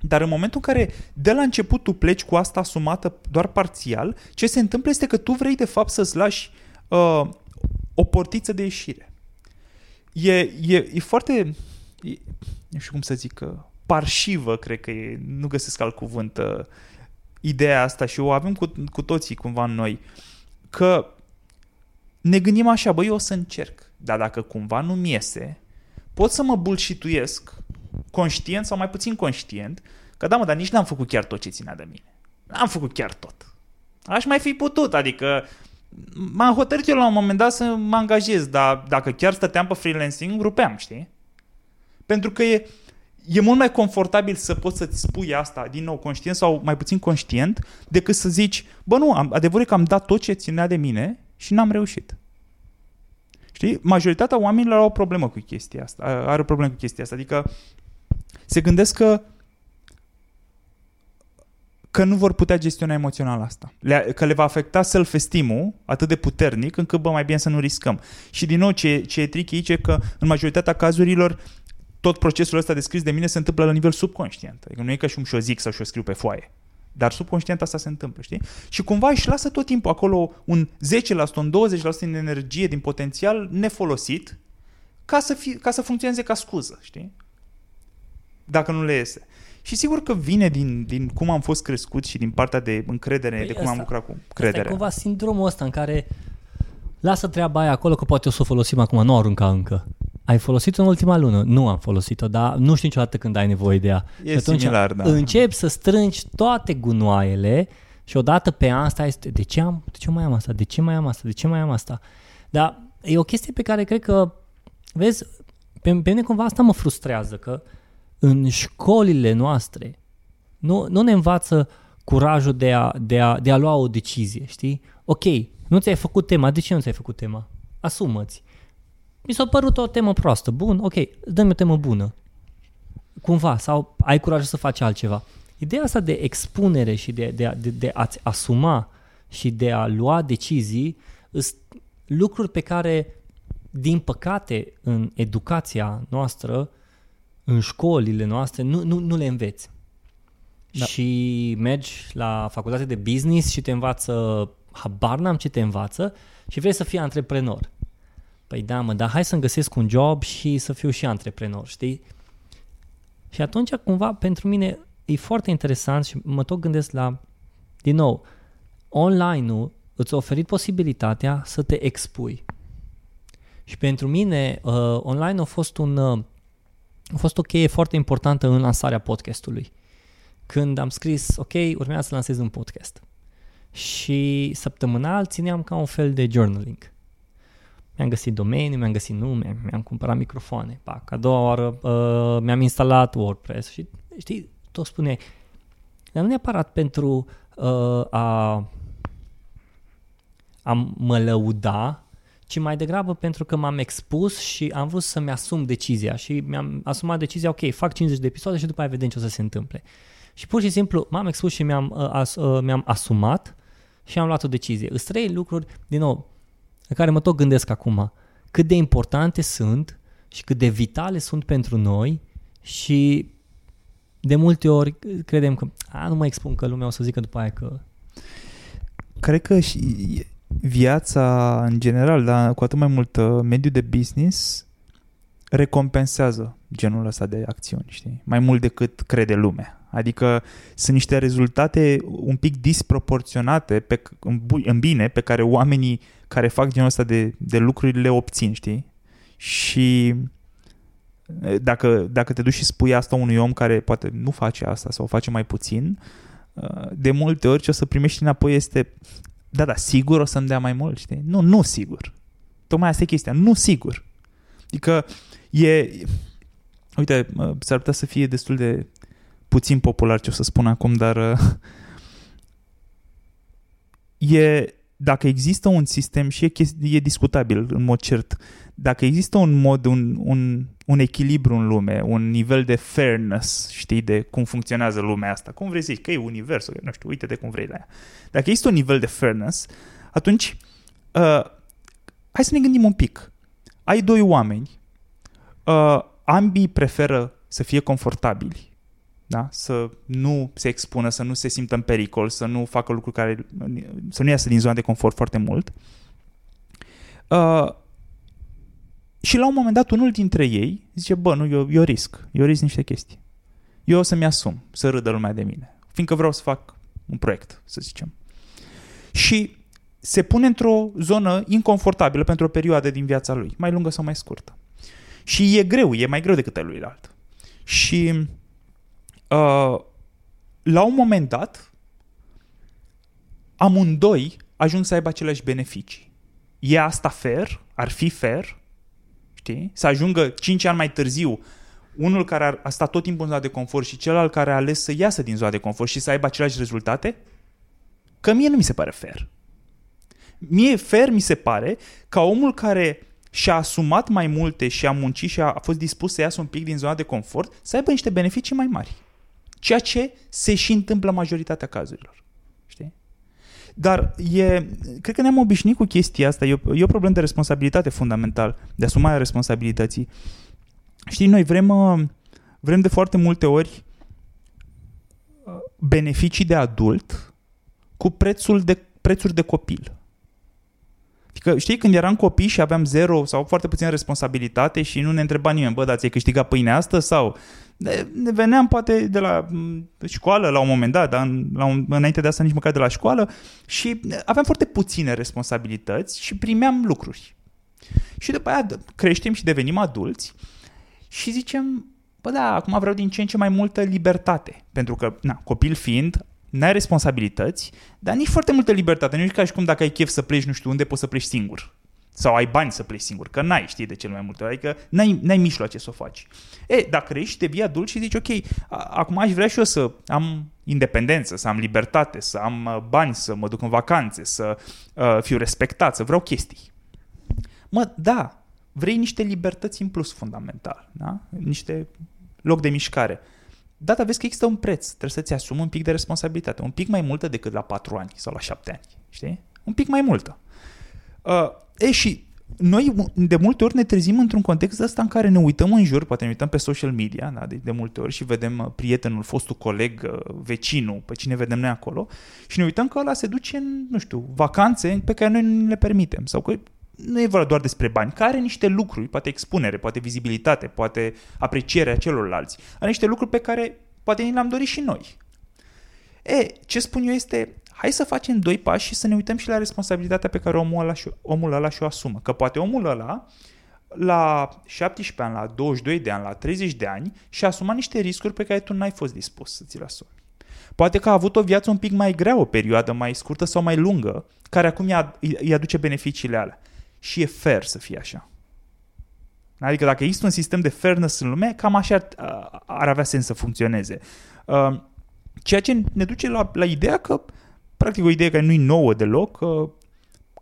Dar în momentul în care de la început tu pleci cu asta asumată doar parțial, ce se întâmplă este că tu vrei de fapt să-ți lași o portiță de ieșire. E foarte, nu știu cum să zic, parșivă, cred că e, nu găsesc alt cuvânt, ideea asta și o avem cu toții cumva în noi, că ne gândim așa, băi, eu o să încerc, dar dacă cumva nu-mi iese, pot să mă bullshituiesc, conștient sau mai puțin conștient, că da mă, dar nici n-am făcut chiar tot ce ținea de mine. N-am făcut chiar tot. Aș mai fi putut, adică m-am hotărât eu la un moment dat să mă angajez, dar dacă chiar stăteam pe freelancing, rupeam, știi? Pentru că e mult mai confortabil să poți să-ți spui asta, din nou, conștient sau mai puțin conștient, decât să zici, bă, nu, adevărul e că am dat tot ce ținea de mine și n-am reușit. Știi? Majoritatea oamenilor au o problemă cu chestia asta. Are o problemă cu chestia asta. Adică se gândesc că nu vor putea gestiona emoțional asta. Că le va afecta self-esteem-ul atât de puternic încât, bă, mai bine să nu riscăm. Și din nou, ce e tricky aici e că în majoritatea cazurilor tot procesul ăsta descris de mine se întâmplă la nivel subconștient. Adică nu e ca și cum și-o zic sau și-o scriu pe foaie. Dar subconștient asta se întâmplă, știi? Și cumva își lasă tot timpul acolo un 10%, un 20% din energie, din potențial nefolosit ca să funcționeze ca scuză, știi? Dacă nu le iese. Și sigur că vine din cum am fost crescut și din partea de încredere, păi de cum am lucrat cu crederea. Asta e cumva sindromul ăsta în care lasă treaba aia acolo că poate o să o folosim acum, nu o arunca încă. Ai folosit-o în ultima lună? Nu am folosit-o, dar nu știu niciodată când ai nevoie de ea. E similar, da. Începi să strângi toate gunoaiele și odată pe asta este de ce mai am asta? Dar e o chestie pe care cred că, vezi, Pe mine cumva asta mă frustrează, că în școlile noastre nu ne învață curajul de a lua o decizie, știi? Ok, nu ți-ai făcut tema, de ce nu ți-ai făcut tema? Asumă-ți. Mi s-a părut o temă proastă, bun, ok, dă-mi o temă bună, cumva, sau ai curajul să faci altceva. Ideea asta de expunere și de a-ți asuma și de a lua decizii sunt lucruri pe care, din păcate, în educația noastră, în școlile noastre, nu le înveți. Da. Și mergi la facultate de business și te învață, habar n-am ce te învață, și vrei să fii antreprenor. Păi da, mă, dar hai să-mi găsesc un job și să fiu și antreprenor, știi? Și atunci, cumva, pentru mine e foarte interesant și mă tot gândesc la, din nou, online-ul îți-a oferit posibilitatea să te expui. Și pentru mine, online a fost o cheie foarte importantă în lansarea podcastului. Când am scris, ok, urmează să lansez un podcast. Și săptămânal țineam ca un fel de journaling. Mi-am găsit domeniu, mi-am găsit nume, mi-am cumpărat microfoane. A doua oară mi-am instalat WordPress și, știi, tot spuneai. Dar nu neapărat pentru a mă lăuda, ci mai degrabă pentru că m-am expus și am vrut să-mi asum decizia. Și mi-am asumat decizia, ok, fac 50 de episoade și după aia vedem ce o să se întâmple. Și pur și simplu m-am expus și mi-am asumat și am luat o decizie. Îs trei lucruri, din nou, în care mă tot gândesc acum, cât de importante sunt și cât de vitale sunt pentru noi și de multe ori credem că nu mă expun că lumea o să zică după aia că... Cred că și viața în general, dar cu atât mai mult mediul de business recompensează genul ăsta de acțiuni, știi? Mai mult decât crede lumea. Adică sunt niște rezultate un pic disproporționate în bine pe care oamenii care fac genul ăsta de lucruri le obțin, știi? Și dacă te duci și spui asta unui om care poate nu face asta sau face mai puțin, de multe ori ce o să primești înapoi este da, sigur o să-mi dea mai mult, știi? Nu sigur. Tocmai asta e chestia, nu sigur. Adică uite, s-ar putea să fie destul de puțin popular ce o să spun acum, dar dacă există un sistem și e discutabil în mod cert, dacă există un mod, un echilibru în lume, un nivel de fairness, știi, de cum funcționează lumea asta, cum vrei să zici, că e universul, nu știu, uite de cum vrei la ea. Dacă există un nivel de fairness, atunci hai să ne gândim un pic. Ai doi oameni, ambii preferă să fie confortabili, da? Să nu se expună, să nu se simtă în pericol, să nu facă lucruri care să nu iasă din zona de confort foarte mult. Și la un moment dat unul dintre ei zice, eu risc niște chestii. Eu o să-mi asum, să râdă lumea de mine, fiindcă vreau să fac un proiect, să zicem. Și se pune într-o zonă inconfortabilă pentru o perioadă din viața lui, mai lungă sau mai scurtă. Și e mai greu decât al lui alt. Și la un moment dat, amândoi ajung să aibă aceleași beneficii. E asta fair? Ar fi fair? Știi? Să ajungă 5 ani mai târziu unul care a stat tot timpul în zona de confort și celălalt care a ales să iasă din zona de confort și să aibă aceleași rezultate? Că mie nu mi se pare fair. Mie fair mi se pare ca omul care și-a asumat mai multe și a muncit și a fost dispus să iasă un pic din zona de confort să aibă niște beneficii mai mari. Ceea ce se și întâmplă majoritatea cazurilor. Știi? Dar cred că ne-am obișnuit cu chestia asta. E o problemă de responsabilitate fundamental, de asumarea responsabilității. Știi, noi vrem de foarte multe ori beneficii de adult cu prețuri de copil. Că, știi, când eram copii și aveam zero sau foarte puțină responsabilitate și nu ne întreba nimeni, dar ți-ai câștigat pâinea asta? Sau ne veneam poate de la școală la un moment dat, dar înainte de asta nici măcar de la școală, și aveam foarte puține responsabilități și primeam lucruri. Și după aia creștem și devenim adulți și zicem, acum vreau din ce în ce mai multă libertate, pentru că, copil fiind, n-ai responsabilități, dar nici foarte multă libertate. Nu e ca și cum dacă ai chef să pleci nu știu unde, poți să pleci singur. Sau ai bani să pleci singur, că n-ai, știi, de cel mai multe ori, adică n-ai mijloace să o faci. E, dacă ești, devii adult și zici, ok, acum aș vrea și eu să am independență, să am libertate, să am bani, să mă duc în vacanțe, să fiu respectat, să vreau chestii. Mă, da, vrei niște libertăți în plus fundamental, da? Niște loc de mișcare. Dar vezi că există un preț, trebuie să-ți asumi un pic de responsabilitate, un pic mai multă decât la 4 ani sau la 7 ani, știi? Un pic mai multă. Și noi de multe ori ne trezim într-un context ăsta în care ne uităm în jur, poate ne uităm pe social media, da, de multe ori, și vedem prietenul, fostul coleg, vecinul, pe cine vedem noi acolo, și ne uităm că ăla se duce în, nu știu, vacanțe pe care noi nu le permitem, sau că nu e vorba doar despre bani, că are niște lucruri, poate expunere, poate vizibilitate, poate aprecierea celorlalți, are niște lucruri pe care poate ni le-am dorit și noi. Ce spun eu este... Hai să facem 2 pași și să ne uităm și la responsabilitatea pe care omul ăla și-o asumă. Că poate omul ăla, la 17 ani, la 22 de ani, la 30 de ani, și-a asumat niște riscuri pe care tu n-ai fost dispus să ți le asumi. Poate că a avut o viață un pic mai grea, o perioadă mai scurtă sau mai lungă, care acum îi aduce beneficiile alea. Și e fair să fie așa. Adică dacă există un sistem de fairness în lume, cam așa ar avea sens să funcționeze. Ceea ce ne duce la ideea că, practic, o idee care nu-i nouă deloc,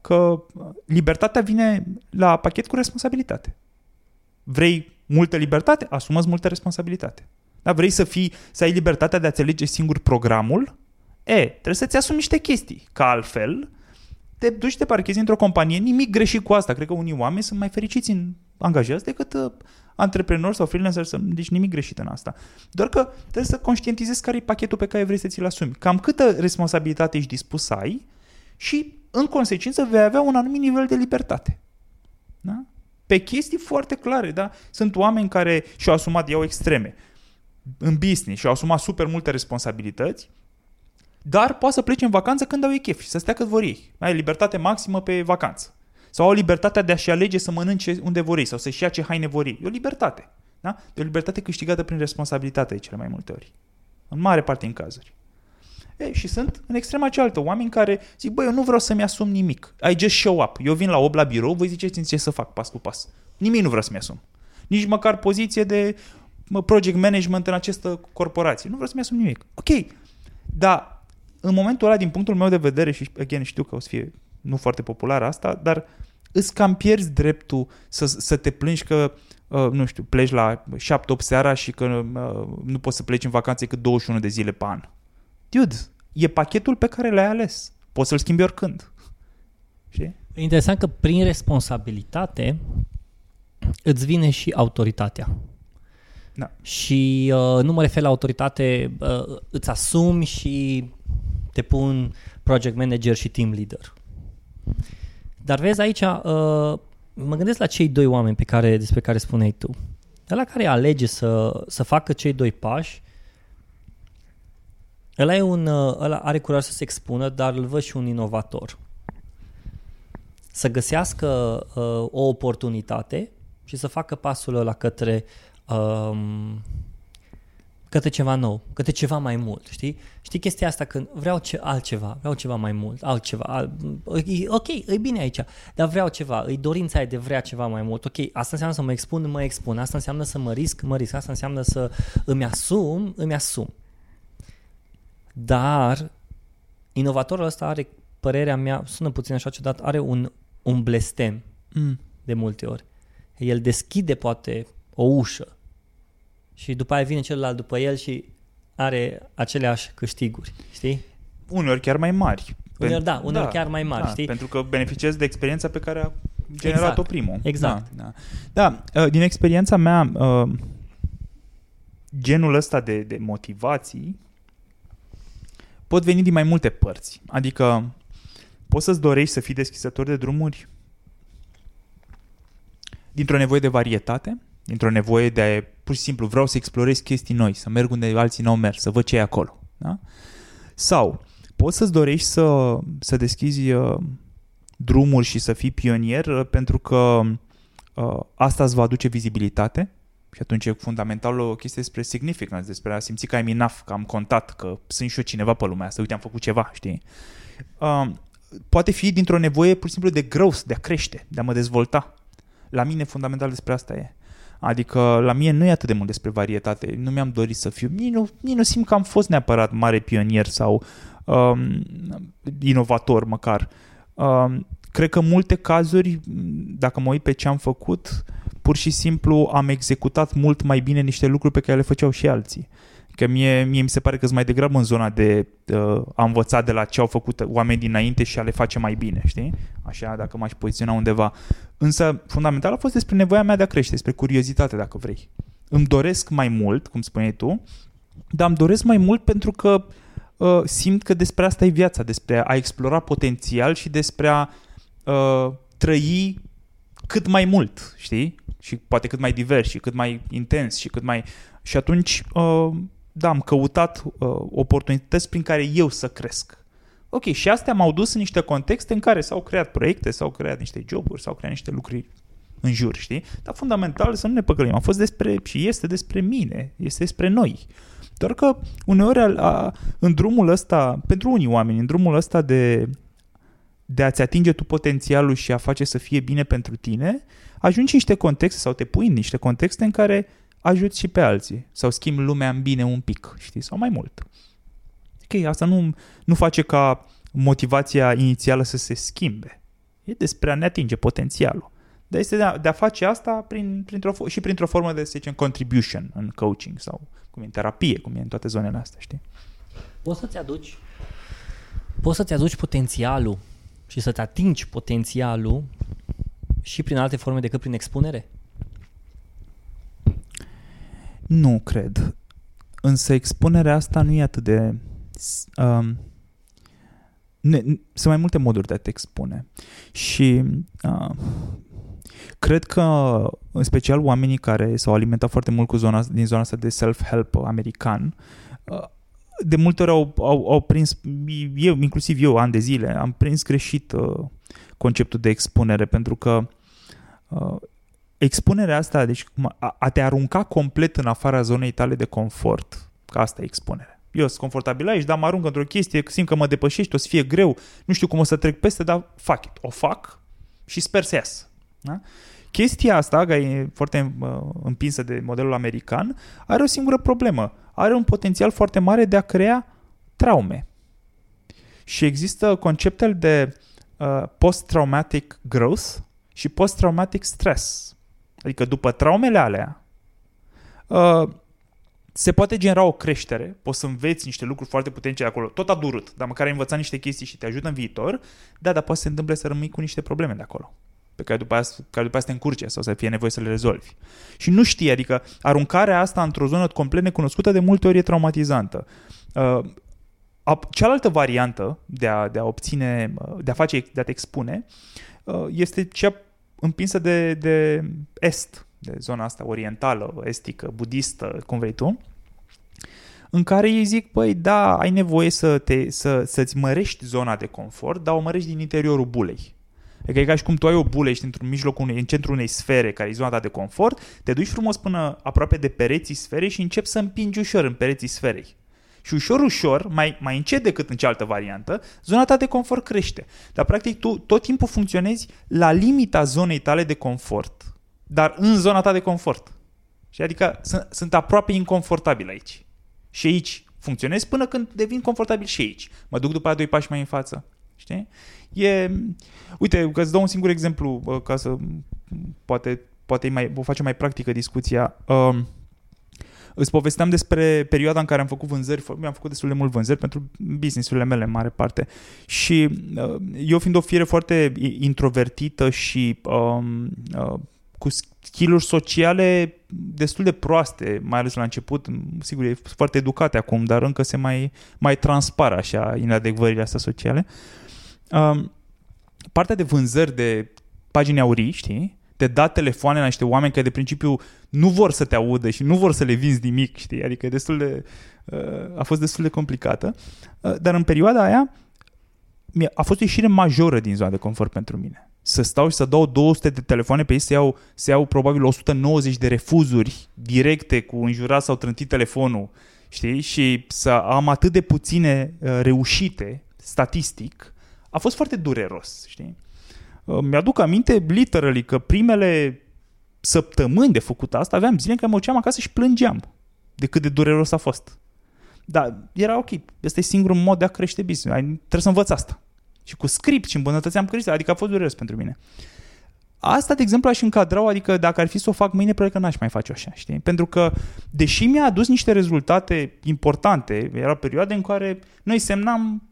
că libertatea vine la pachet cu responsabilitate. Vrei multă libertate? Asumă-ți multă responsabilitate. Da? Vrei să ai libertatea de a-ți alege singur programul? Trebuie să-ți asumi niște chestii, că altfel te duci și te parchezi într-o companie. Nimic greșit cu asta. Cred că unii oameni sunt mai fericiți în angajați decât antreprenori sau freelanceri, deci nimic greșit în asta. Doar că trebuie să conștientizezi care e pachetul pe care vrei să ți-l asumi, cam câtă responsabilitate ești dispus să ai și, în consecință, vei avea un anumit nivel de libertate. Da? Pe chestii foarte clare, da? Sunt oameni care și-au asumat, iau extreme, în business și-au asumat super multe responsabilități, dar poate să plece în vacanță când au ei chef și să stea cât vor ei. Ai libertate maximă pe vacanță. Sau au libertatea de a-și alege să mănânce unde vor ei sau să-și ia ce haine vor ei. E o libertate. Da? E o libertate câștigată prin responsabilitate de cele mai multe ori. În mare parte în cazuri. Și sunt în extrema cealaltă oameni care zic, băi, eu nu vreau să-mi asum nimic. I just show up. Eu vin la 8 la birou, voi ziceți ce să fac pas cu pas. Nimic nu vreau să-mi asum. Nici măcar poziție de project management în această corporație. Nu vreau să-mi asum nimic. Ok, dar în momentul ăla, din punctul meu de vedere, și again, știu că o să fie nu foarte populară asta, dar îți cam pierzi dreptul să te plângi că, nu știu, pleci la 7-8 seara și că nu poți să pleci în vacanță decât 21 de zile pe an. Dude, e pachetul pe care l-ai ales. Poți să-l schimbi oricând. Știi? E interesant că prin responsabilitate îți vine și autoritatea. Da. Și nu mă refer la autoritate, îți asumi și te pun project manager și team leader. Dar vezi aici, mă gândesc la cei 2 oameni despre care spuneai tu. Ăla care alege să facă cei 2 pași, ăla are curaj să se expună, dar îl văd și un inovator. Să găsească o oportunitate și să facă pasul ăla către ceva nou, către ceva mai mult, știi? Știi chestia asta când vreau altceva, vreau ceva mai mult, altceva, ok, e bine aici, dar vreau ceva, e dorința aia de vrea ceva mai mult, ok, asta înseamnă să mă expun, asta înseamnă să mă risc, asta înseamnă să îmi asum. Dar inovatorul ăsta are, părerea mea, sună puțin așa ciudat, are un blestem de multe ori. El deschide poate o ușă, și după aia vine celălalt după el și are aceleași câștiguri, știi? Uneori chiar mai mari. Uneori chiar mai mari, da, știi? Pentru că beneficiezi de experiența pe care a generat-o primul. Exact. Da, din experiența mea, genul ăsta de motivații pot veni din mai multe părți. Adică poți să-ți dorești să fii deschizător de drumuri dintr-o nevoie de varietate, dintr-o nevoie de, pur și simplu, vreau să explorez chestii noi, să merg unde alții n-au mers, să văd ce e acolo. Da? Sau poți să-ți dorești să deschizi drumuri și să fii pionier pentru că asta îți va aduce vizibilitate și atunci e fundamental o chestie despre significance, despre a simți că am enough, că am contat, că sunt și eu cineva pe lumea asta, uite, am făcut ceva, știi? poate fi dintr-o nevoie pur și simplu de growth, de a crește, de a mă dezvolta. La mine fundamental despre asta e. Adică la mine nu e atât de mult despre varietate. Nu mi-am dorit să fiu, nici nu simt că am fost neapărat mare pionier sau inovator măcar. Cred că în multe cazuri, dacă mă uit pe ce am făcut, pur și simplu am executat mult mai bine niște lucruri pe care le făceau și alții. Că mie mi se pare că sunt mai degrabă în zona de a învăța de la ce au făcut oameni dinainte și a le face mai bine, știi? Așa, dacă m-aș poziționa undeva. Însă, fundamental a fost despre nevoia mea de a crește, despre curiozitate, dacă vrei. Îmi doresc mai mult, cum spuneai tu, dar îmi doresc mai mult pentru că simt că despre asta e viața, despre a explora potențial și despre a trăi cât mai mult, știi? Și poate cât mai divers și cât mai intens și cât mai... Și atunci... Da, am căutat oportunități prin care eu să cresc. Ok, și astea m-au dus în niște contexte în care s-au creat proiecte, s-au creat niște joburi, s-au creat niște lucruri în jur, știi? Dar fundamental să nu ne păcălim. A fost despre, și este despre mine, este despre noi. Doar că uneori în drumul ăsta, pentru unii oameni, în drumul ăsta de a-ți atinge tu potențialul și a face să fie bine pentru tine, ajungi în niște contexte sau te pui în niște contexte în care ajuți și pe alții sau schimbi lumea în bine un pic, știi, sau mai mult. Ok, asta nu face ca motivația inițială să se schimbe. E despre a ne atinge potențialul. Dar este de a face asta și printr-o formă de, să zicem, contribution în coaching sau cum e în terapie, cum e în toate zonele astea, știi? Poți să-ți aduci potențialul și să-ți atingi potențialul și prin alte forme decât prin expunere? Nu cred. Însă expunerea asta nu e atât de... sunt mai multe moduri de a te expune. Și cred că, în special, oamenii care s-au alimentat foarte mult cu din zona asta de self-help american, de multe ori au prins, inclusiv eu, ani de zile, am prins greșit conceptul de expunere, pentru că... expunerea asta, deci a te arunca complet în afara zonei tale de confort, că asta e expunerea. Eu sunt confortabil aici, dar mă arunc într-o chestie, simt că mă depășești, o să fie greu, nu știu cum o să trec peste, dar fuck it, o fac și sper să iasă. Da? Chestia asta, care e foarte împinsă de modelul american, are o singură problemă. Are un potențial foarte mare de a crea traume. Și există conceptele de post-traumatic growth și post-traumatic stress. Adică după traumele alea se poate genera o creștere, poți să înveți niște lucruri foarte puternice de acolo, tot a durut, dar măcar ai învățat niște chestii și te ajută în viitor, dar poate să se întâmple să rămâi cu niște probleme de acolo, pe care după aia să te încurce sau să fie nevoie să le rezolvi. Și nu știi, adică aruncarea asta într-o zonă complet necunoscută de multe ori e traumatizantă. Cealaltă variantă de a te expune este cea împinsă de est, de zona asta orientală, estică, budistă, cum vrei tu, în care ei zic, băi, da, ai nevoie să-ți mărești zona de confort, dar o mărești din interiorul bulei. Adică e ca și cum tu ai o bulă, ești în centrul unei sfere, care e zona ta de confort, te duci frumos până aproape de pereții sferei și începi să împingi ușor în pereții sferei. Și ușor, ușor, mai încet decât în cealaltă variantă, zona ta de confort crește. Dar, practic, tu tot timpul funcționezi la limita zonei tale de confort, dar în zona ta de confort. Și adică sunt aproape inconfortabil aici. Și aici funcționezi până când devin confortabil și aici. Mă duc după aia 2 pași mai în față. Știi? Uite, că îți dau un singur exemplu, ca să... Poate o facem mai practică discuția... Îți povesteam despre perioada în care am făcut vânzări, mi-am făcut destul de mult vânzări pentru business-urile mele în mare parte și eu fiind o fire foarte introvertită și cu skill-uri sociale destul de proaste, mai ales la început, sigur e foarte educate acum, dar încă se mai transpar așa inadecvările astea sociale. Partea de vânzări de pagini aurii, știi? Te da telefoane la niște oameni care de principiu nu vor să te audă și nu vor să le vinzi nimic, știi? Adică a fost destul de complicată. Dar în perioada aia a fost o ieșire majoră din zona de confort pentru mine. Să stau și să dau 200 de telefoane pe ei, să iau probabil 190 de refuzuri directe cu înjurat sau trântit telefonul, știi? Și să am atât de puține reușite statistic, a fost foarte dureros, știi? Mi-aduc aminte, literally, că primele săptămâni de făcut asta, aveam zile în care mă duceam acasă și plângeam de cât de dureros a fost. Dar era ok, ăsta e singurul mod de a crește business. Trebuie să învăț asta. Și cu script și îmbunătățeam creșterea, adică a fost dureros pentru mine. Asta, de exemplu, aș încadra, adică dacă ar fi să o fac mâine, probabil că n-aș mai face așa, știi? Pentru că, deși mi-a adus niște rezultate importante, era perioade în care noi semnam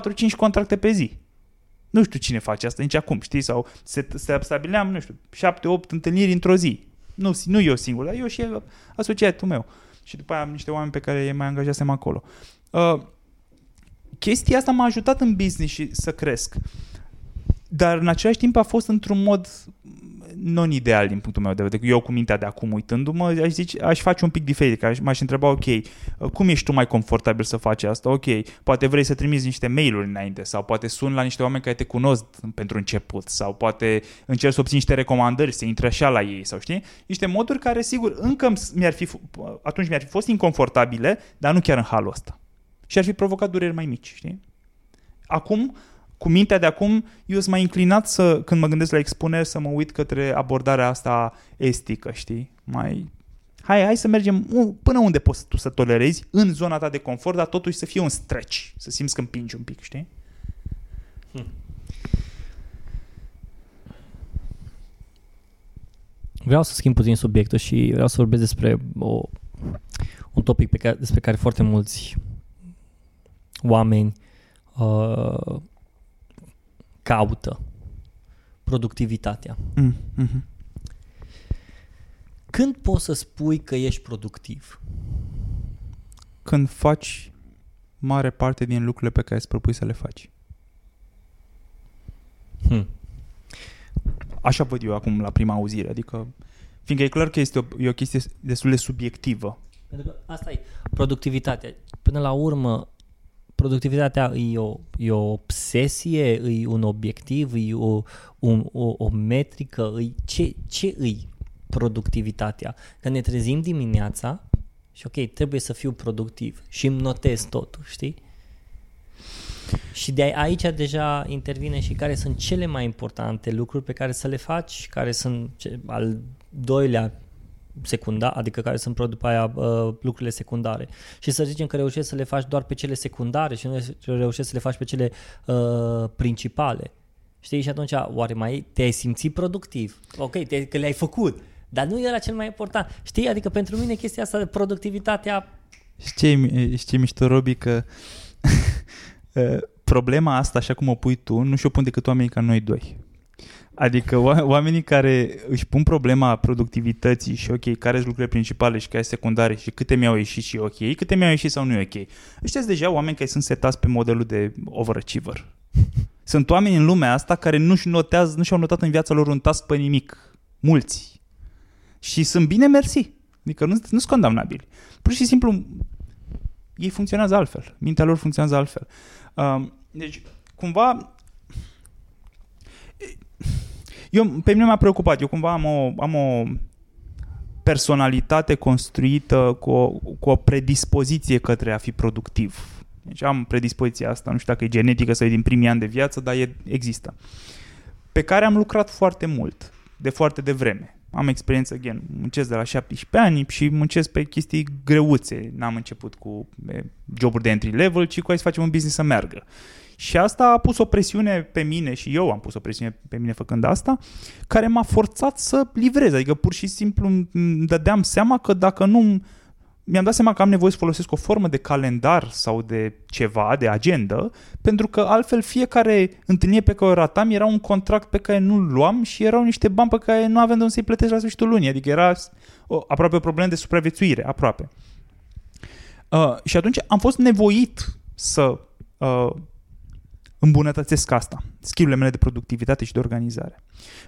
4-5 contracte pe zi. Nu știu cine face asta nici acum, știi? Sau se stabileam, nu știu, 7-8 întâlniri într-o zi. Nu eu singur, dar eu și asociatul meu. Și după aia am niște oameni pe care îi mai angajasem acolo. Chestia asta m-a ajutat în business și să cresc. Dar în același timp a fost într-un mod non-ideal din punctul meu de vedere. Eu cu mintea de acum uitându-mă, aș face un pic diferit, că m-aș întreba, ok, cum ești tu mai confortabil să faci asta? Ok, poate vrei să trimiți niște mail-uri înainte sau poate suni la niște oameni care te cunosc pentru început sau poate încerci să obții niște recomandări, să intri așa la ei sau știi? Niște moduri care, sigur, încă atunci mi-ar fi fost inconfortabile, dar nu chiar în halul ăsta. Și ar fi provocat dureri mai mici, știi? Acum, cu mintea de acum, eu sunt mai inclinat să, când mă gândesc la expuneri, să mă uit către abordarea asta estică, știi? Mai... Hai să mergem până unde poți tu să tolerezi în zona ta de confort, dar totuși să fie un stretch, să simți că împingi un pic, știi? Vreau să schimb puțin subiectul și vreau să vorbesc despre un topic despre care foarte mulți oameni caută productivitatea. Mm-hmm. Când poți să spui că ești productiv? Când faci mare parte din lucrurile pe care îți propui să le faci. Așa văd eu acum la prima auzire, adică fiindcă e clar că este o chestie destul de subiectivă. Pentru că asta e productivitatea. Până la urmă, productivitatea e o obsesie, e un obiectiv, e o metrică, ce e productivitatea? Că ne trezim dimineața și ok, trebuie să fiu productiv și îmi notez totul, știi? Și de aici deja intervine și care sunt cele mai importante lucruri pe care să le faci, care sunt al doilea secundar, adică care sunt după aia lucrurile secundare. Și să zicem că reușești să le faci doar pe cele secundare și nu reușești să le faci pe cele principale. Știi? Și atunci, oare mai te-ai simțit productiv? Ok, că le-ai făcut, dar nu era cel mai important. Știi? Adică pentru mine chestia asta de productivitatea... Știi mișto, Robi, că problema asta, așa cum o pui tu, nu și-o pun decât oamenii ca noi doi. Adică oamenii care își pun problema productivității și ok, care sunt lucrurile principale și care sunt secundare și câte mi-au ieșit și ok, câte mi-au ieșit sau nu e ok. Ăștia sunt deja oameni care sunt setați pe modelul de overachiever. Sunt oameni în lumea asta care nu și-au notat în viața lor un task pe nimic. Mulți. Și sunt bine mersi. Adică nu sunt condamnabili. Pur și simplu ei funcționează altfel. Mintea lor funcționează altfel. Deci, cumva... Pe mine m-a preocupat, eu cumva am o personalitate construită cu o predispoziție către a fi productiv. Deci am predispoziția asta, nu știu dacă e genetică sau e din primii ani de viață, dar există. Pe care am lucrat foarte mult, de foarte devreme. Am experiență, again, muncesc de la 17 ani și muncesc pe chestii greuțe. N-am început cu joburi de entry level, ci cu hai să facem un business să meargă. Și asta a pus o presiune pe mine și eu am pus o presiune pe mine făcând asta, care m-a forțat să livrez. Adică pur și simplu îmi dădeam seama că dacă nu... Mi-am dat seama că am nevoie să folosesc o formă de calendar sau de ceva, de agendă, pentru că altfel fiecare întâlnire pe care o ratam era un contract pe care nu-l luam și erau niște bani pe care nu aveam de unde să-i plătesc la sfârșitul lunii. Adică era aproape o problemă de supraviețuire, aproape. Și atunci am fost nevoit să... îmbunătățesc asta, skill-urile mele de productivitate și de organizare.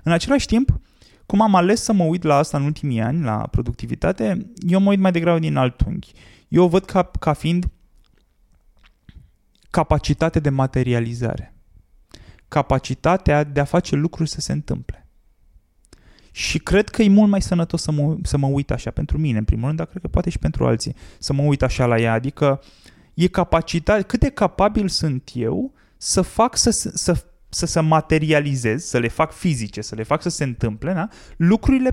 În același timp, cum am ales să mă uit la asta în ultimii ani, la productivitate, eu mă uit mai degrabă din alt unghi. Eu o văd ca fiind capacitate de materializare. Capacitatea de a face lucruri să se întâmple. Și cred că e mult mai sănătos să mă uit așa, pentru mine în primul rând, dar cred că poate și pentru alții, să mă uit așa la ea. Adică e capacitate, cât de capabil sunt eu să fac să se materializez, să le fac fizice, să le fac să se întâmple, da? Lucrurile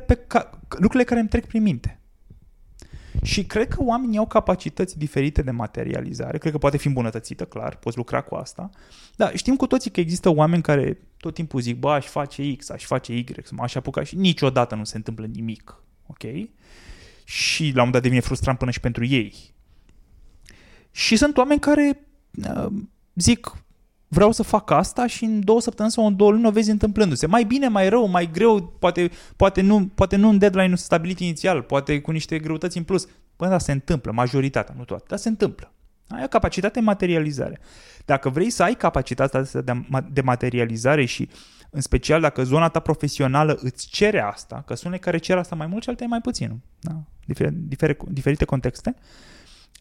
care îmi trec prin minte. Și cred că oamenii au capacități diferite de materializare, cred că poate fi îmbunătățită, clar, poți lucra cu asta. Da, știm cu toții că există oameni care tot timpul zic, bă, aș face X, aș face Y, m-aș apuca și niciodată nu se întâmplă nimic, ok? Și la un moment dat devine frustrant până și pentru ei. Și sunt oameni care zic, vreau să fac asta și în 2 săptămâni sau în 2 luni o vezi întâmplându-se. Mai bine, mai rău, mai greu, poate nu în deadline-ul stabilit inițial, poate cu niște greutăți în plus. Păi da, se întâmplă, majoritatea, nu toate, dar se întâmplă. Ai o capacitate de materializare. Dacă vrei să ai capacitatea asta de materializare și în special dacă zona ta profesională îți cere asta, că sunt unele care cer asta mai mult și altele mai puțin, da? Diferite contexte,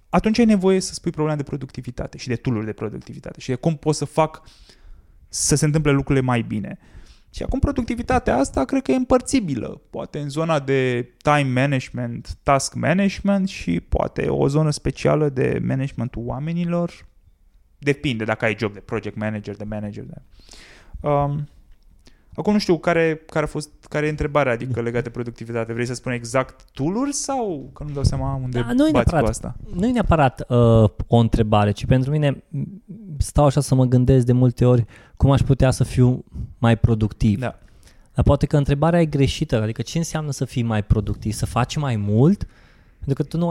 atunci ai nevoie să spui problema de productivitate și de tool-uri de productivitate și de cum pot să fac să se întâmple lucrurile mai bine. Și acum productivitatea asta cred că e împărțibilă, poate în zona de time management, task management și poate o zonă specială de managementul oamenilor. Depinde dacă ai job de project manager, de manager. De... Acum nu știu care e întrebarea, adică legată de productivitate. Vrei să spun exact tool-uri sau că nu-mi dau seama unde bați cu asta? Nu e neapărat o întrebare, ci pentru mine stau așa să mă gândesc de multe ori cum aș putea să fiu mai productiv. Da. Dar poate că întrebarea e greșită, adică ce înseamnă să fii mai productiv? Să faci mai mult? Pentru că tu nu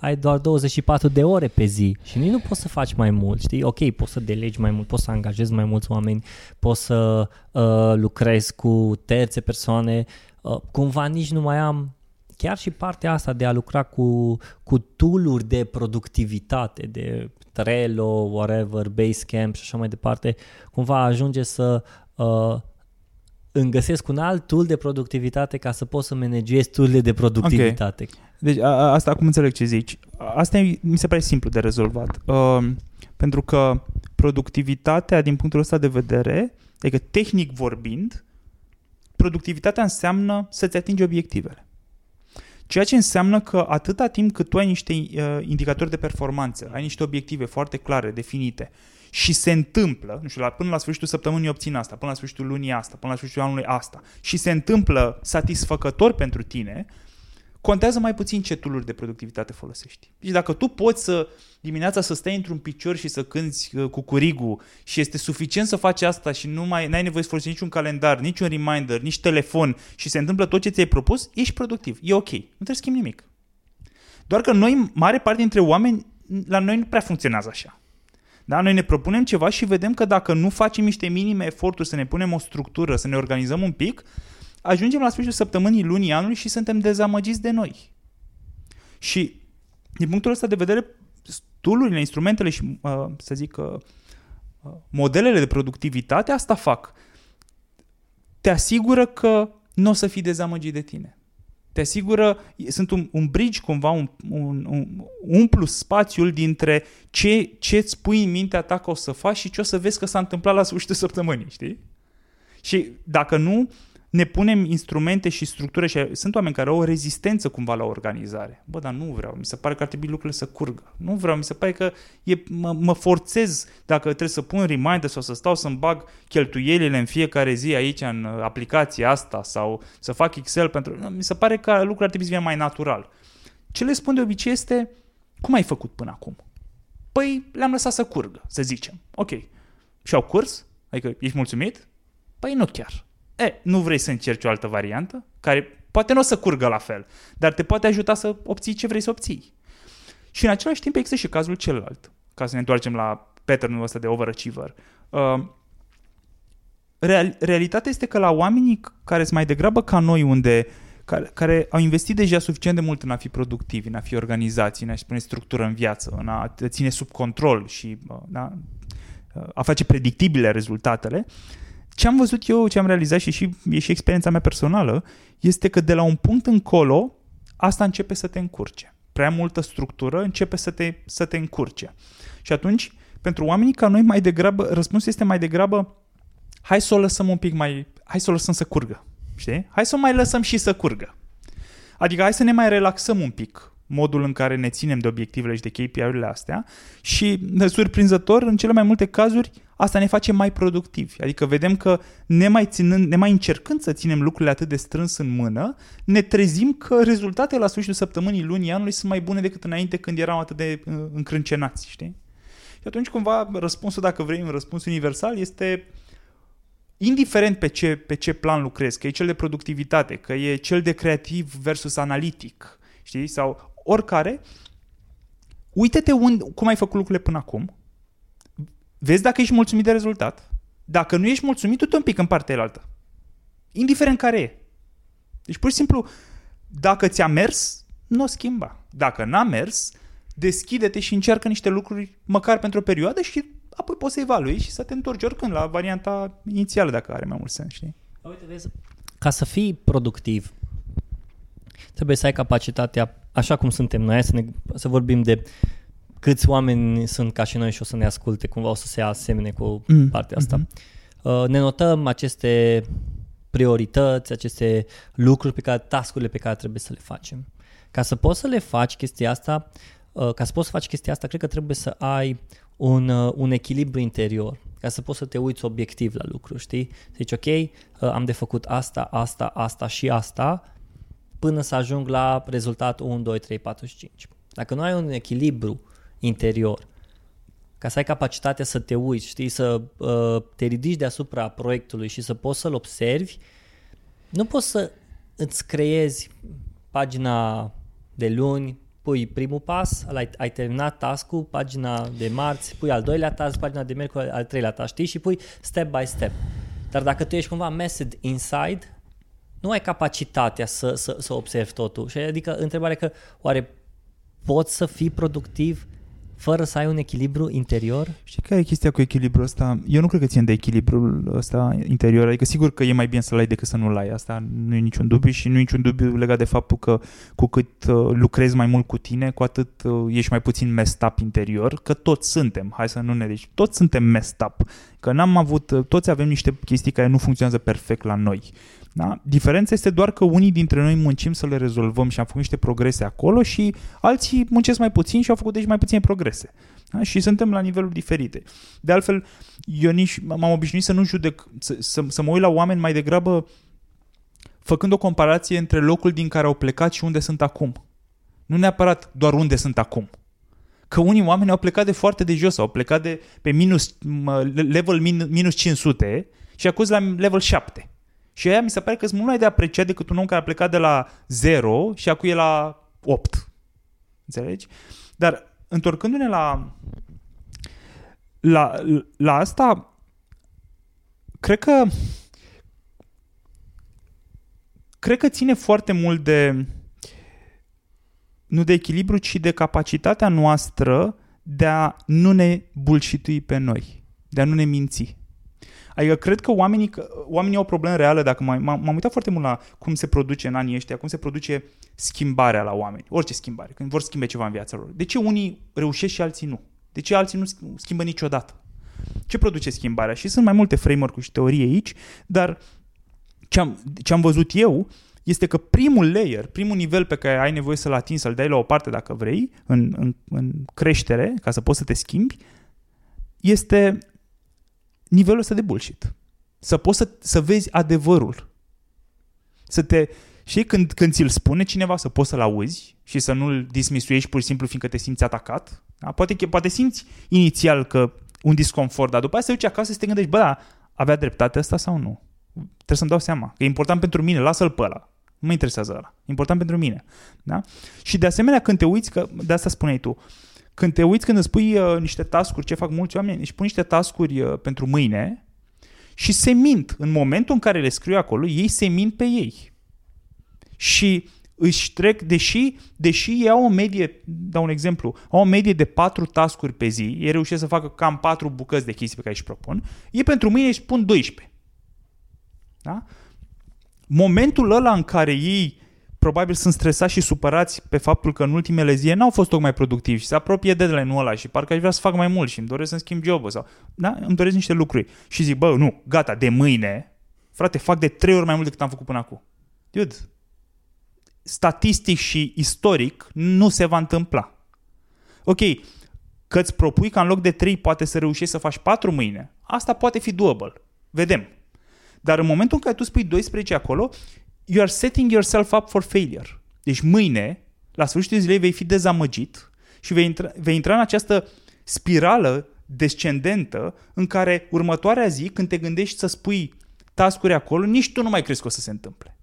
ai doar 24 de ore pe zi și nici nu poți să faci mai mult, știi? Ok, poți să delegi mai mult, poți să angajezi mai mulți oameni, poți să lucrezi cu terțe persoane, cumva nici nu mai am chiar și partea asta de a lucra cu tool-uri de productivitate, de Trello, whatever, Basecamp și așa mai departe, cumva ajunge să... îmi găsesc un alt tool de productivitate ca să pot să managezi tool-urile de productivitate. Okay. Deci asta acum înțeleg ce zici. Asta mi se pare simplu de rezolvat. Pentru că productivitatea din punctul ăsta de vedere, adică tehnic vorbind, productivitatea înseamnă să-ți atingi obiectivele. Ceea ce înseamnă că atâta timp cât tu ai niște indicatori de performanță, ai niște obiective foarte clare, definite, și se întâmplă, nu știu, până la sfârșitul săptămânii obțin asta, până la sfârșitul lunii asta, până la sfârșitul anului asta, și se întâmplă satisfăcător pentru tine, contează mai puțin ce tool-uri de productivitate folosești. Deci dacă tu poți să dimineața să stai într-un picior și să cânți cucurigul și este suficient să faci asta și nu mai n-ai nevoie să folosești niciun calendar, niciun reminder, nici telefon și se întâmplă tot ce ți-ai propus, ești productiv, e ok, nu trebuie să schimbi nimic. Doar că noi, mare parte dintre oameni, la noi nu prea funcționează așa. Da, noi ne propunem ceva și vedem că dacă nu facem niște minime eforturi, să ne punem o structură, să ne organizăm un pic, ajungem la sfârșitul săptămânii, lunii, anului și suntem dezamăgiți de noi. Și din punctul ăsta de vedere, tool-urile, instrumentele și, să zic, modelele de productivitate, asta fac. Te asigură că nu o să fii dezamăgit de tine. Te asigură, sunt un bridge cumva, umplu spațiul dintre ce îți pui în mintea ta că o să faci și ce o să vezi că s-a întâmplat la sfârșitul săptămânii, știi? Și dacă nu ne punem instrumente și structură, și sunt oameni care au o rezistență cumva la organizare. Bă, dar nu vreau, mi se pare că ar trebui lucrurile să curgă. Nu vreau, mi se pare că mă forțez dacă trebuie să pun reminder sau să stau să-mi bag cheltuielile în fiecare zi aici în aplicația asta sau să fac Excel pentru... Mi se pare că lucrurile ar trebui să fie mai natural. Ce le spun de obicei este, cum ai făcut până acum? Păi le-am lăsat să curgă, să zicem. Ok. Și-au curs? Adică ești mulțumit? Păi nu chiar. Nu vrei să încerci o altă variantă, care poate nu o să curgă la fel, dar te poate ajuta să obții ce vrei să obții. Și în același timp există și cazul celălalt, ca să ne întoarcem la pattern-ul ăsta de overachiever. Realitatea este că la oamenii care sunt mai degrabă ca noi, care au investit deja suficient de mult în a fi productivi, în a fi organizați, în a-și pune structură în viață, în a te ține sub control și a face predictibile rezultatele, ce am văzut eu, ce am realizat și experiența mea personală, este că de la un punct încolo, asta începe să te încurce. Prea multă structură începe să te încurce. Și atunci, pentru oamenii ca noi, mai degrabă, răspunsul este mai degrabă, hai să o lăsăm un pic mai, hai să o lăsăm să curgă. Știi? Hai să o mai lăsăm și să curgă. Adică hai să ne mai relaxăm un pic modul în care ne ținem de obiectivele și de KPI-urile astea și, surprinzător, în cele mai multe cazuri, asta ne face mai productivi. Adică vedem că ne mai încercând să ținem lucrurile atât de strâns în mână, ne trezim că rezultatele la sfârșitul săptămânii, lunii, anului sunt mai bune decât înainte când eram atât de încrâncenați, știi? Și atunci cumva răspunsul, dacă vrei un răspuns universal, este indiferent pe ce plan lucrezi, că e cel de productivitate, că e cel de creativ versus analitic, știi? Sau oricare, uite-te cum ai făcut lucrurile până acum, vezi dacă ești mulțumit de rezultat. Dacă nu ești mulțumit, du-te un pic în partea cealaltă. Indiferent care e. Deci pur și simplu, dacă ți-a mers, nu o schimba. Dacă n-a mers, deschide-te și încearcă niște lucruri măcar pentru o perioadă și apoi poți să evaluezi și să te întorci oricând la varianta inițială, dacă are mai mult sens, știi? Uite, vezi, ca să fii productiv, trebuie să ai capacitatea, așa cum suntem noi, să vorbim de câți oameni sunt ca și noi și o să ne asculte, cumva o să se asemene cu partea asta. Ne notăm aceste priorități, aceste lucruri pe care, task-urile pe care trebuie să le facem. Ca să poți să le faci chestia asta, cred că trebuie să ai un echilibru interior, ca să poți să te uiți obiectiv la lucruri, știi? Deci, ok, am de făcut asta și asta, până să ajung la rezultat 1, 2, 3, 4 și 5. Dacă nu ai un echilibru interior, ca să ai capacitatea să te uiți, știi, să te ridici deasupra proiectului și să poți să-l observi, nu poți să îți creezi pagina de luni, pui primul pas, ai terminat task-ul, pagina de marți, pui al doilea task, pagina de miercuri, al treilea task, știi, și pui step by step. Dar dacă tu ești cumva messed inside, nu ai capacitatea să observi totul. Și adică întrebarea că oare poți să fii productiv fără să ai un echilibru interior? Știi care e chestia cu echilibrul ăsta? Eu nu cred că țin de echilibrul ăsta interior. Adică sigur că e mai bine să-l ai decât să nu-l ai. Asta nu e niciun dubiu și nu e niciun dubiu legat de faptul că cu cât lucrezi mai mult cu tine, cu atât ești mai puțin messed up interior, că toți suntem. Hai să nu ne deci. Toți suntem messed up. Că toți avem niște chestii care nu funcționează perfect la noi. Da? Diferența este doar că unii dintre noi muncim să le rezolvăm și am făcut niște progrese acolo și alții muncesc mai puțin și au făcut deci mai puține progrese. Da? Și suntem la niveluri diferite. De altfel, eu m-am obișnuit să nu judec, să mă uit la oameni mai degrabă făcând o comparație între locul din care au plecat și unde sunt acum. Nu neapărat doar unde sunt acum. Că unii oameni au plecat de foarte de jos, au plecat pe level minus 500 și acuz la level 7. Și aia mi se pare că sunt mult mai de apreciat decât un om care a plecat de la 0 și acum e la 8. Înțelegi? Dar întorcându-ne la asta, cred că ține foarte mult de, nu de echilibru, ci de capacitatea noastră de a nu ne bullshitui pe noi, de a nu ne minți. Adică cred că oamenii au o problemă reală, dacă m-am uitat foarte mult la cum se produce în anii ăștia, cum se produce schimbarea la oameni, orice schimbare, când vor schimbe ceva în viața lor. De ce unii reușesc și alții nu? De ce alții nu schimbă niciodată? Ce produce schimbarea? Și sunt mai multe framework-uri și teorie aici, dar ce am văzut eu este că primul nivel pe care ai nevoie să-l atingi, să-l dai la o parte dacă vrei, în creștere, ca să poți să te schimbi, este nivelul ăsta de bullshit. Să poți să vezi adevărul. Știi, când ți-l spune cineva, să poți să-l auzi și să nu-l dismisuiești pur și simplu fiindcă te simți atacat. Da? Poate simți inițial că un disconfort, dar după aceea te duci acasă și te gândești, da, avea dreptate asta sau nu? Trebuie să-mi dau seama. E important pentru mine, lasă-l pe ăla. Nu mă interesează ăla. E important pentru mine. Da? Și de asemenea, când te uiți, că de asta spuneai tu, când îți pui niște task-uri, ce fac mulți oameni, își pun niște task-uri pentru mâine și se mint. În momentul în care le scriu acolo, ei se mint pe ei. Și își trec, deși ei au o medie, dau un exemplu, au o medie de 4 task-uri pe zi, ei reușesc să facă cam 4 bucăți de chestii pe care își propun, ei pentru mâine își pun 12. Da? Momentul ăla în care ei probabil sunt stresați și supărați pe faptul că în ultimele zile n-au fost tocmai productivi și se apropie deadline-ul ăla și parcă aș vrea să fac mai mult și îmi doresc să-mi schimb job-ul sau, da? Îmi doresc niște lucruri și zic, nu, gata, de mâine, frate, fac de 3 ori mai mult decât am făcut până acum. Dude, statistic și istoric nu se va întâmpla. Ok, că îți propui ca în loc de 3 poate să reușești să faci 4 mâine, asta poate fi doable. Vedem. Dar în momentul în care tu spui 12 acolo, you are setting yourself up for failure. Deci mâine, la sfârșitul zilei, vei fi dezamăgit și vei intra în această spirală descendentă în care următoarea zi, când te gândești să spui task-uri acolo, nici tu nu mai crezi că o să se întâmple.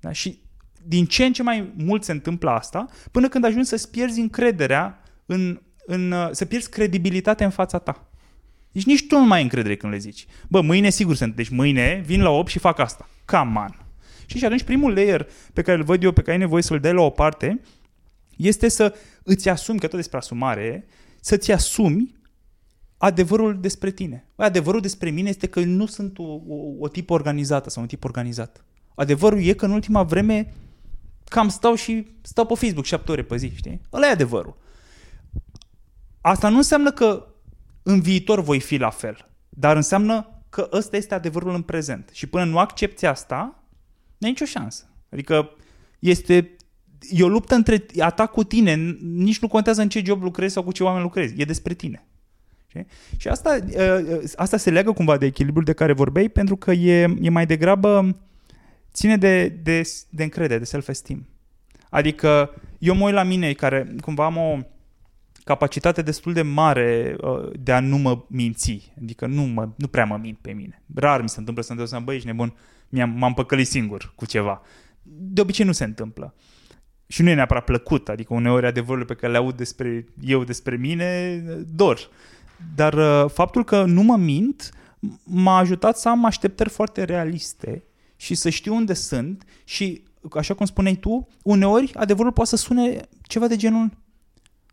Da? Și din ce în ce mai mult se întâmplă asta, până când ajungi să-ți pierzi încrederea, să pierzi credibilitatea în fața ta. Deci nici tu nu mai ai încredere când le zici. Bă, mâine sigur se întâmplă. Deci mâine vin la 8 și fac asta. Come on! Și atunci primul layer pe care îl văd eu, pe care ai nevoie să-l dai la o parte, este să îți asumi, că tot despre asumare, să-ți asumi adevărul despre tine. Adevărul despre mine este că nu sunt o tipă organizată sau un tip organizat. Adevărul e că în ultima vreme cam stau pe Facebook 7 ore pe zi, știi? Ăla e adevărul. Asta nu înseamnă că în viitor voi fi la fel, dar înseamnă că ăsta este adevărul în prezent. Și până nu accepti asta, n-ai nicio șansă. Adică e o luptă între a ta cu tine, nici nu contează în ce job lucrezi sau cu ce oameni lucrezi, e despre tine. Și asta se leagă cumva de echilibrul de care vorbeai, pentru că e mai degrabă ține de încredere, de self-esteem. Adică eu mă uit la mine, care cumva am o capacitate destul de mare de a nu mă minți. Adică nu prea mă mint pe mine. Rar mi se întâmplă să-mi dau seama, băi, ești nebun, m-am păcălit singur cu ceva. De obicei nu se întâmplă. Și nu e neapărat plăcut, adică uneori adevărurile pe care le aud despre mine dor. Dar faptul că nu mă mint m-a ajutat să am așteptări foarte realiste și să știu unde sunt și, așa cum spuneai tu, uneori adevărul poate să sune ceva de genul: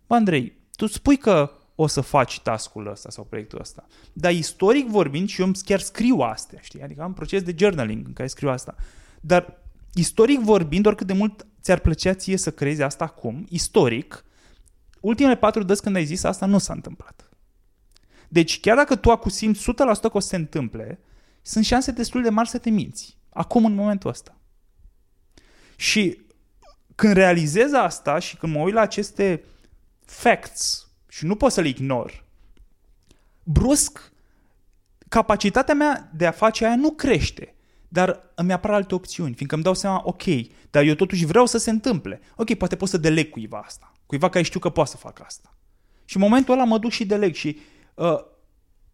bă, Andrei, tu spui că o să faci task-ul ăsta sau proiectul ăsta, dar istoric vorbind, și eu chiar scriu astea, știi? Adică am proces de journaling în care scriu asta, dar istoric vorbind, oricât de mult ți-ar plăcea ție să crezi asta acum, istoric, ultimele 4 dăți când ai zis asta nu s-a întâmplat. Deci chiar dacă tu acum simți 100% că o să se întâmple, sunt șanse destul de mari să te minți, acum în momentul ăsta. Și când realizez asta și când mă uit la aceste facts și nu pot să le ignor, brusc capacitatea mea de a face aia nu crește, dar îmi apar alte opțiuni, fiindcă îmi dau seama, ok, dar eu totuși vreau să se întâmple. Ok, poate pot să deleg cuiva asta, cuiva care știu că poate să facă asta. Și în momentul ăla mă duc și deleg și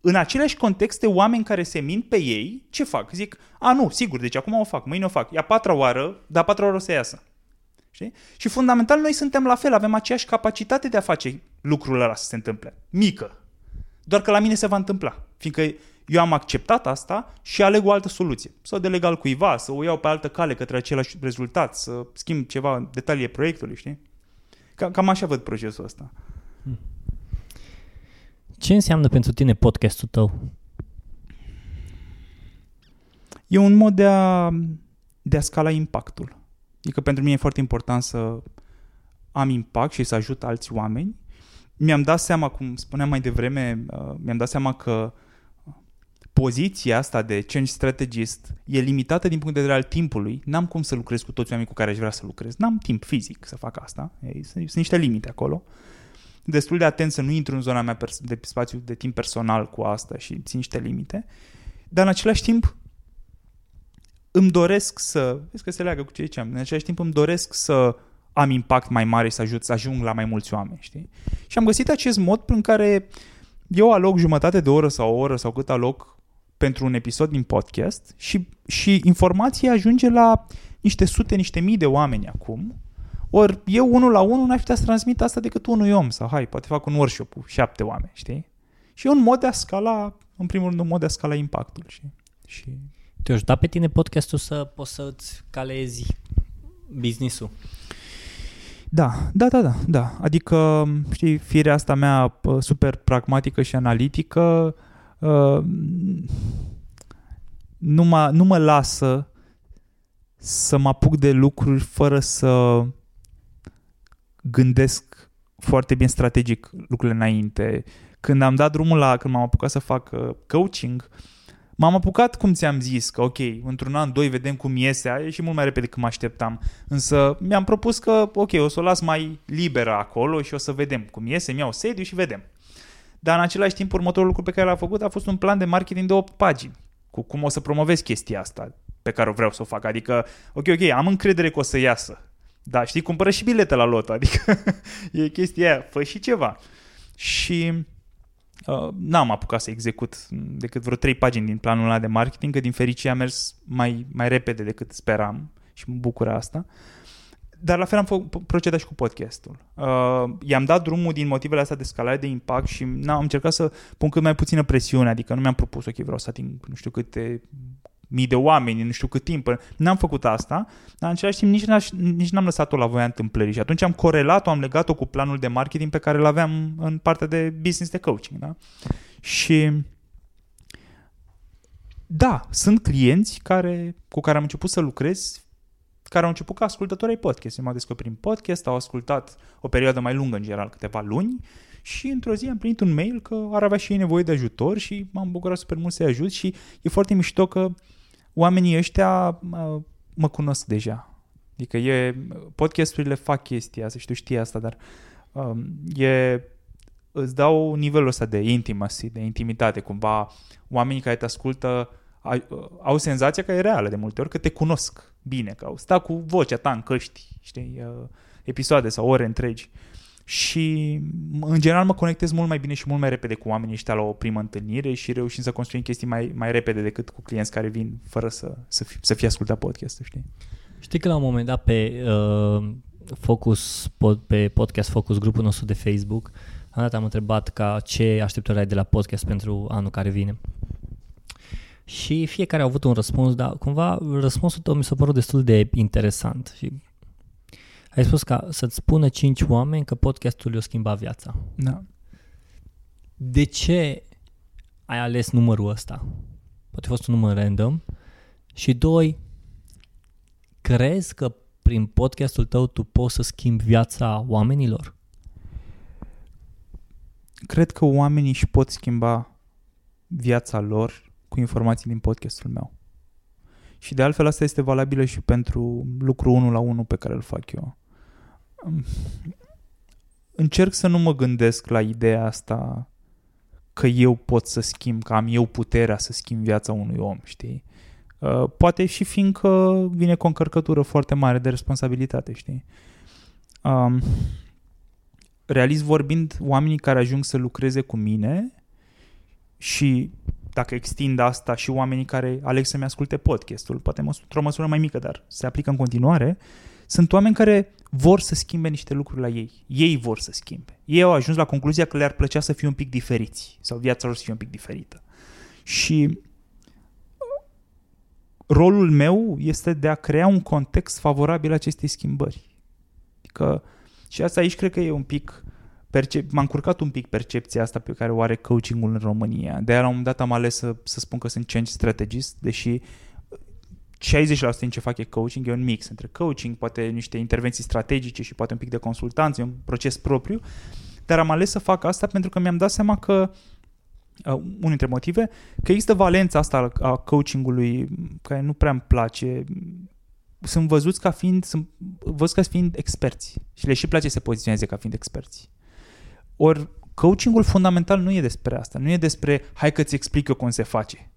în aceleași contexte, oameni care se mint pe ei, ce fac? Zic, a, nu, sigur, deci acum o fac, mâine o fac, e a 4-a oară, dar a 4-a oară o să iasă. Știi? Și fundamental noi suntem la fel, avem aceeași capacitate de a face lucrul ăla să se întâmple, mică. Doar că la mine se va întâmpla, fiindcă eu am acceptat asta și aleg o altă soluție. Să o deleg al cuiva, să o iau pe altă cale către același rezultat, să schimb ceva în detaliile proiectului, știi? Cam așa văd procesul ăsta. Ce înseamnă pentru tine podcastul tău? E un mod de a scala impactul. Adică pentru mine e foarte important să am impact și să ajut alți oameni. Mi-am dat seama, cum spuneam mai devreme, mi-am dat seama că poziția asta de change strategist e limitată din punct de vedere al timpului. N-am cum să lucrez cu toți oamenii cu care aș vrea să lucrez. N-am timp fizic să fac asta. Sunt niște limite acolo. Destul de atent să nu intru în zona mea de spațiu de timp personal cu asta și țin niște limite. Dar în același timp îmi doresc să... Vezi că se leagă cu ce ziceam. În același timp îmi doresc să am impact mai mare și să ajut, să ajung la mai mulți oameni, știi? Și am găsit acest mod prin care eu aloc jumătate de oră sau o oră sau cât aloc pentru un episod din podcast și informația ajunge la niște sute, niște mii de oameni acum. Ori eu unul la unul n-aș putea să transmit asta decât unui om sau poate fac un workshop cu 7 oameni, știi? Și e un mod de a scala, în primul rând, un mod de a scala impactul. Și... Te-o ajuta pe tine podcastul să poți să-ți calezi business-ul? Da. Adică, știi, firea asta mea super pragmatică și analitică nu mă lasă să mă apuc de lucruri fără să gândesc foarte bine strategic lucrurile înainte. Când m-am apucat să fac coaching, M-am apucat, cum ți-am zis, că ok, într-un an, doi, vedem cum iese, a ieșit mult mai repede decât mă așteptam. Însă mi-am propus că ok, o să o las mai liberă acolo și o să vedem cum iese, mi-au sediu și vedem. Dar în același timp, următorul lucru pe care l-am făcut a fost un plan de marketing de 8 pagini, cu cum o să promovez chestia asta pe care o vreau să o fac. Adică, ok, am încredere că o să iasă. Da, știi, cumpără și bilete la loto, adică e chestia aia, fă și ceva. Și n-am apucat să execut decât vreo 3 pagini din planul ăla de marketing, că din fericire a mers mai repede decât speram și mă bucură asta. Dar la fel am procedat și cu podcastul. I-am dat drumul din motivele astea de scalare de impact și am încercat să pun cât mai puțină presiune, adică nu mi-am propus, ok, vreau să ating nu știu câte mii de oameni, nu știu cât timp, n-am făcut asta, dar în același timp nici n-am lăsat-o la voia întâmplării și atunci am corelat-o, am legat-o cu planul de marketing pe care l-aveam în partea de business de coaching. Da? Și da, sunt clienți cu care am început să lucrez, care au început ca ascultători ai podcast. M-au descoperit în podcast, au ascultat o perioadă mai lungă, în general câteva luni, și într-o zi am primit un mail că ar avea și ei nevoie de ajutor și m-am bucurat super mult să-i ajut și e foarte mișto că oamenii ăștia mă cunosc deja. Adică podcasturile fac chestia asta și tu știi asta, dar îți dau nivelul ăsta de intimacy, de intimitate. Cumva oamenii care te ascultă au senzația că e reală de multe ori, că te cunosc bine, că au stat cu vocea ta în căști, știi, episoade sau ore întregi. Și în general mă conectez mult mai bine și mult mai repede cu oamenii ăștia la o primă întâlnire și reușim să construim chestii mai repede decât cu clienți care vin fără să fie ascultat podcast-ul, știi? Știi că la un moment dat pe podcast Focus, grupul nostru de Facebook, am întrebat ca ce așteptări ai de la podcast pentru anul care vine. Și fiecare a avut un răspuns, dar cumva răspunsul tău mi s-a părut destul de interesant și ai spus ca să-ți spună 5 oameni că podcastul le-a schimbat viața. Da. De ce ai ales numărul ăsta? Poate a fost un număr random. Și 2, crezi că prin podcastul tău tu poți să schimbi viața oamenilor? Cred că oamenii își pot schimba viața lor cu informații din podcastul meu. Și de altfel asta este valabilă și pentru lucru 1 la 1 pe care îl fac eu. Încerc să nu mă gândesc la ideea asta că eu pot să schimb, că am eu puterea să schimb viața unui om, știi? Poate și fiindcă vine cu o încărcătură foarte mare de responsabilitate, știi? Realist vorbind, oamenii care ajung să lucreze cu mine și dacă extind asta și oamenii care aleg să-mi asculte podcastul, poate într-o măsură mai mică, dar se aplică în continuare, sunt oameni care vor să schimbe niște lucruri la ei. Ei vor să schimbe. Ei au ajuns la concluzia că le-ar plăcea să fie un pic diferiți sau viața lor să fie un pic diferită. Și rolul meu este de a crea un context favorabil acestei schimbări. Adică, și asta aici cred că e un pic... m-a încurcat un pic percepția asta pe care o are coachingul în România. De-aia la un moment dat am ales să spun că sunt change strategist, deși 60% din ce fac e coaching, e un mix între coaching, poate niște intervenții strategice și poate un pic de consultanță, un proces propriu, dar am ales să fac asta pentru că mi-am dat seama că, unul dintre motive, că există valența asta a coachingului care nu prea îmi place. Sunt văzuți ca fiind experți și le și place să se poziționeze ca fiind experți. Ori coachingul fundamental nu e despre asta, nu e despre hai că ți explic eu cum se face.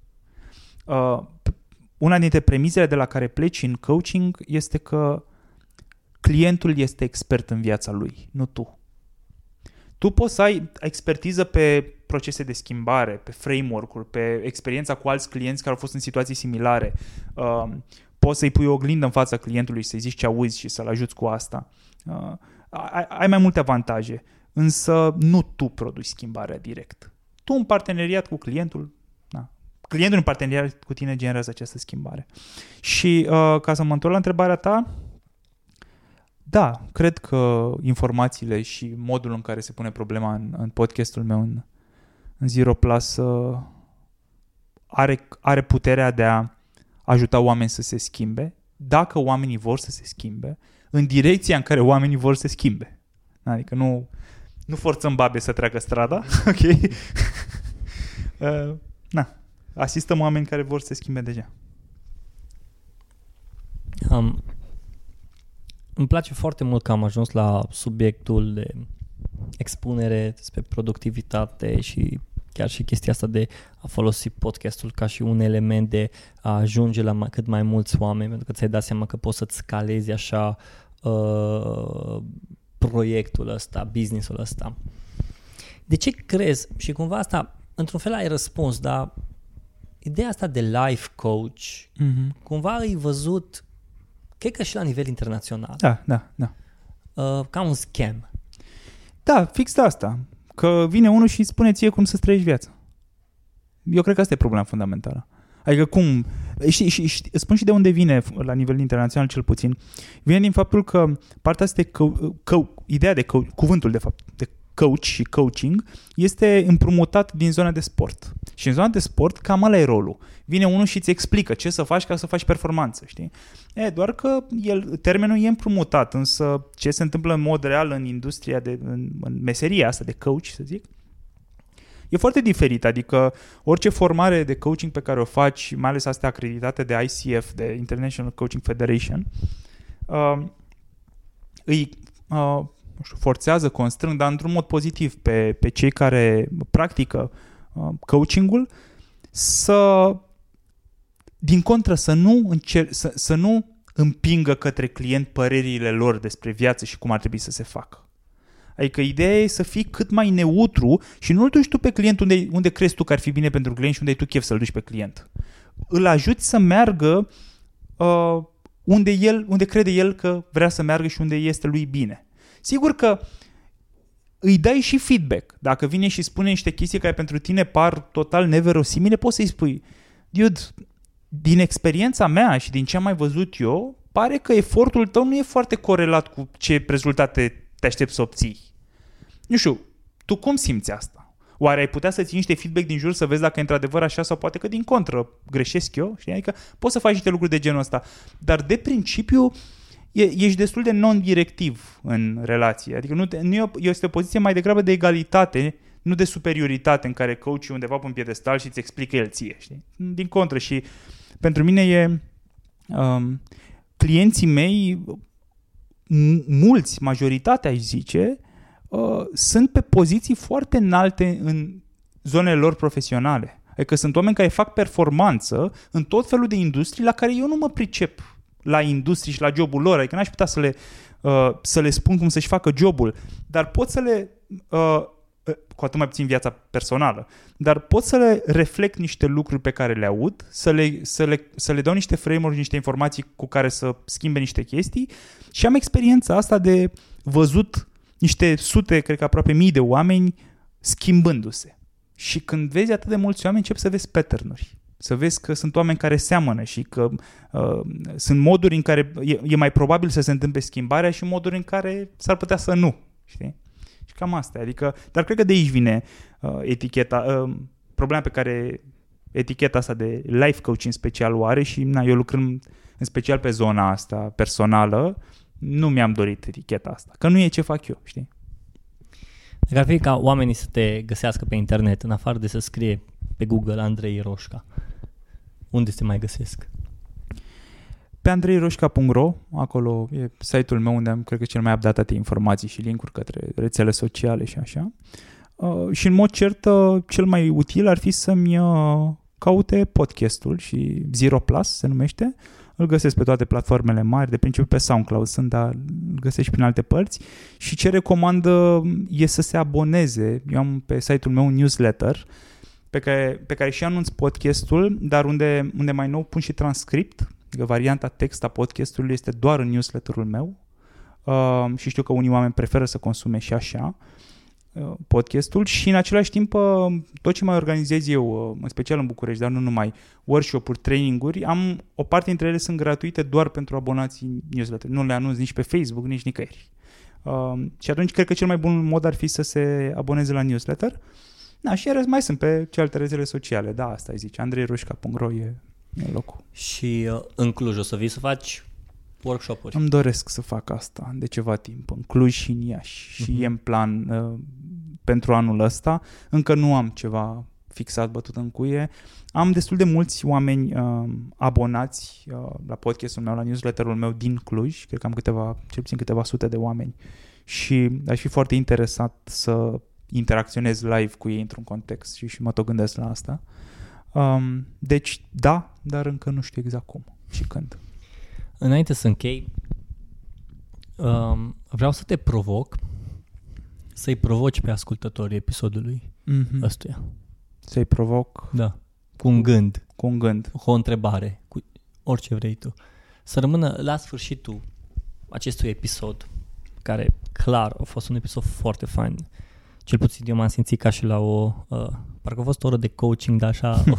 Una dintre premisele de la care pleci în coaching este că clientul este expert în viața lui, nu tu. Tu poți să ai expertiză pe procese de schimbare, pe framework-uri, pe experiența cu alți clienți care au fost în situații similare. Poți să-i pui o oglindă în fața clientului și să-i zici ce auzi și să-l ajuți cu asta. Ai mai multe avantaje. Însă nu tu produci schimbarea direct. Tu în parteneriat cu clientul, clientul în parteneriat cu tine generează această schimbare. Și ca să mă întorc la întrebarea ta, da, cred că informațiile și modul în care se pune problema în podcastul meu, în Zero Plus, are puterea de a ajuta oameni să se schimbe, dacă oamenii vor să se schimbe, în direcția în care oamenii vor să se schimbe. Adică nu forțăm babe să treacă strada, ok? Na. asistăm oameni care vor să se schimbe deja. Îmi place foarte mult că am ajuns la subiectul de expunere, despre productivitate și chiar și chestia asta de a folosi podcastul ca și un element de a ajunge la cât mai mulți oameni, pentru că ți-ai dat seama că poți să-ți scalezi așa proiectul ăsta, business-ul ăsta. De ce crezi? Și cumva asta, într-un fel ai răspuns, dar ideea asta de life coach, cumva ai văzut, cred că și la nivel internațional. Da. Ca un scam. Da, fix de asta. Că vine unul și spune ție cum să-ți trăiești viața. Eu cred că asta e problema fundamentală. Adică cum... Și spun și de unde vine, la nivel internațional cel puțin. Vine din faptul că partea asta de ideea de cuvântul de fapt, de coach și coaching, este împrumutat din zona de sport. Și în zona de sport cam ăla e rolul. Vine unul și îți explică ce să faci ca să faci performanță, știi? Doar că termenul e împrumutat, însă ce se întâmplă în mod real în industria, în meseria asta de coach, să zic, e foarte diferit, adică orice formare de coaching pe care o faci, mai ales astea acreditate de ICF, de International Coaching Federation, îi forțează, constrâng, dar într-un mod pozitiv pe cei care practică coaching-ul să, din contră, să nu împingă către client părerile lor despre viață și cum ar trebui să se facă. Adică ideea e să fii cât mai neutru și nu îl duci tu pe client unde crezi tu că ar fi bine pentru client și unde ai tu chef să-l duci pe client. Îl ajuți să meargă unde crede el că vrea să meargă și unde este lui bine. Sigur că îi dai și feedback. Dacă vine și spune niște chestii care pentru tine par total neverosimile, poți să-i spui: dude, din experiența mea și din ce am mai văzut eu, pare că efortul tău nu e foarte corelat cu ce rezultate te aștept să obții. Nu știu, tu cum simți asta? Oare ai putea să ții niște feedback din jur să vezi dacă e într-adevăr așa sau poate că din contră greșesc eu? Știi? Adică poți să faci niște lucruri de genul ăsta. Dar de principiu ești destul de non-directiv în relație. Adică este o poziție mai degrabă de egalitate, nu de superioritate în care coachii undeva pe un piedestal și îți explică el ție. Știi? Din contră. Și pentru mine e... clienții mei... mulți, majoritatea aș zice, sunt pe poziții foarte înalte în zonele lor profesionale. Adică sunt oameni care fac performanță în tot felul de industrii la care eu nu mă pricep la industrii și la jobul lor. Adică n-aș putea să le spun cum să-și facă jobul, dar pot să le, cu atât mai puțin viața personală, dar pot să le reflect niște lucruri pe care le aud, să le dau niște frame-uri, niște informații cu care să schimbe niște chestii și am experiența asta de văzut niște sute, cred că aproape mii de oameni schimbându-se. Și când vezi atât de mulți oameni, începi să vezi pattern-uri. Să vezi că sunt oameni care seamănă și că sunt moduri în care e mai probabil să se întâmple schimbarea și moduri în care s-ar putea să nu, știi? Și cam asta, adică, dar cred că de aici vine problema pe care eticheta asta de life coach în special o are și eu lucrând în special pe zona asta personală, nu mi-am dorit eticheta asta, că nu e ce fac eu, știi? Dacă ar fi ca oamenii să te găsească pe internet, în afară de să scrie pe Google Andrei Roșca, unde te mai găsesc? Pe andreiroșca.ro, acolo e site-ul meu unde am, cred că, cel mai updatate informații și link-uri către rețele sociale și așa. Și în mod cert, cel mai util ar fi să-mi caute podcastul și Zero Plus se numește. Îl găsesc pe toate platformele mari, de principiu pe SoundCloud sunt, dar îl găsești prin alte părți. Și ce recomand e să se aboneze. Eu am pe site-ul meu un newsletter pe care și anunț podcastul, dar unde mai nou pun și transcript. Că varianta text a podcast-ului este doar în newsletter-ul meu și știu că unii oameni preferă să consume și așa podcast-ul și în același timp tot ce mai organizez eu, în special în București, dar nu numai, workshop-uri, training-uri, am o parte dintre ele sunt gratuite doar pentru abonații newsletter. Nu le anunț nici pe Facebook, nici nicăieri. Și atunci cred că cel mai bun mod ar fi să se aboneze la newsletter. Da, și mai sunt pe celelalte rețele sociale. Da, asta îi zice. andreiroșca.ro e locul. Și în Cluj o să vii să faci workshop-uri? Îmi doresc să fac asta de ceva timp, în Cluj și în Iași. Și e în plan pentru anul ăsta. Încă nu am ceva fixat bătut în cuie. Am destul de mulți oameni abonați la podcastul meu, la newsletterul meu din Cluj. Cred că am cel puțin câteva sute de oameni și aș fi foarte interesat să interacționez live cu ei într-un context și mă tot gândesc la asta. Deci da, dar încă nu știu exact cum și când. Înainte să închei, vreau să te provoc să-i provoci pe ascultătorii episodului ăstuia. Să-i provoc? Da. Cu un gând. Cu un gând. Cu o întrebare. Cu orice vrei tu. Să rămână la sfârșitul acestui episod, care clar a fost un episod foarte fain. Cel puțin eu m-am simțit ca și la o... parcă a fost o oră de coaching, dar așa... Nu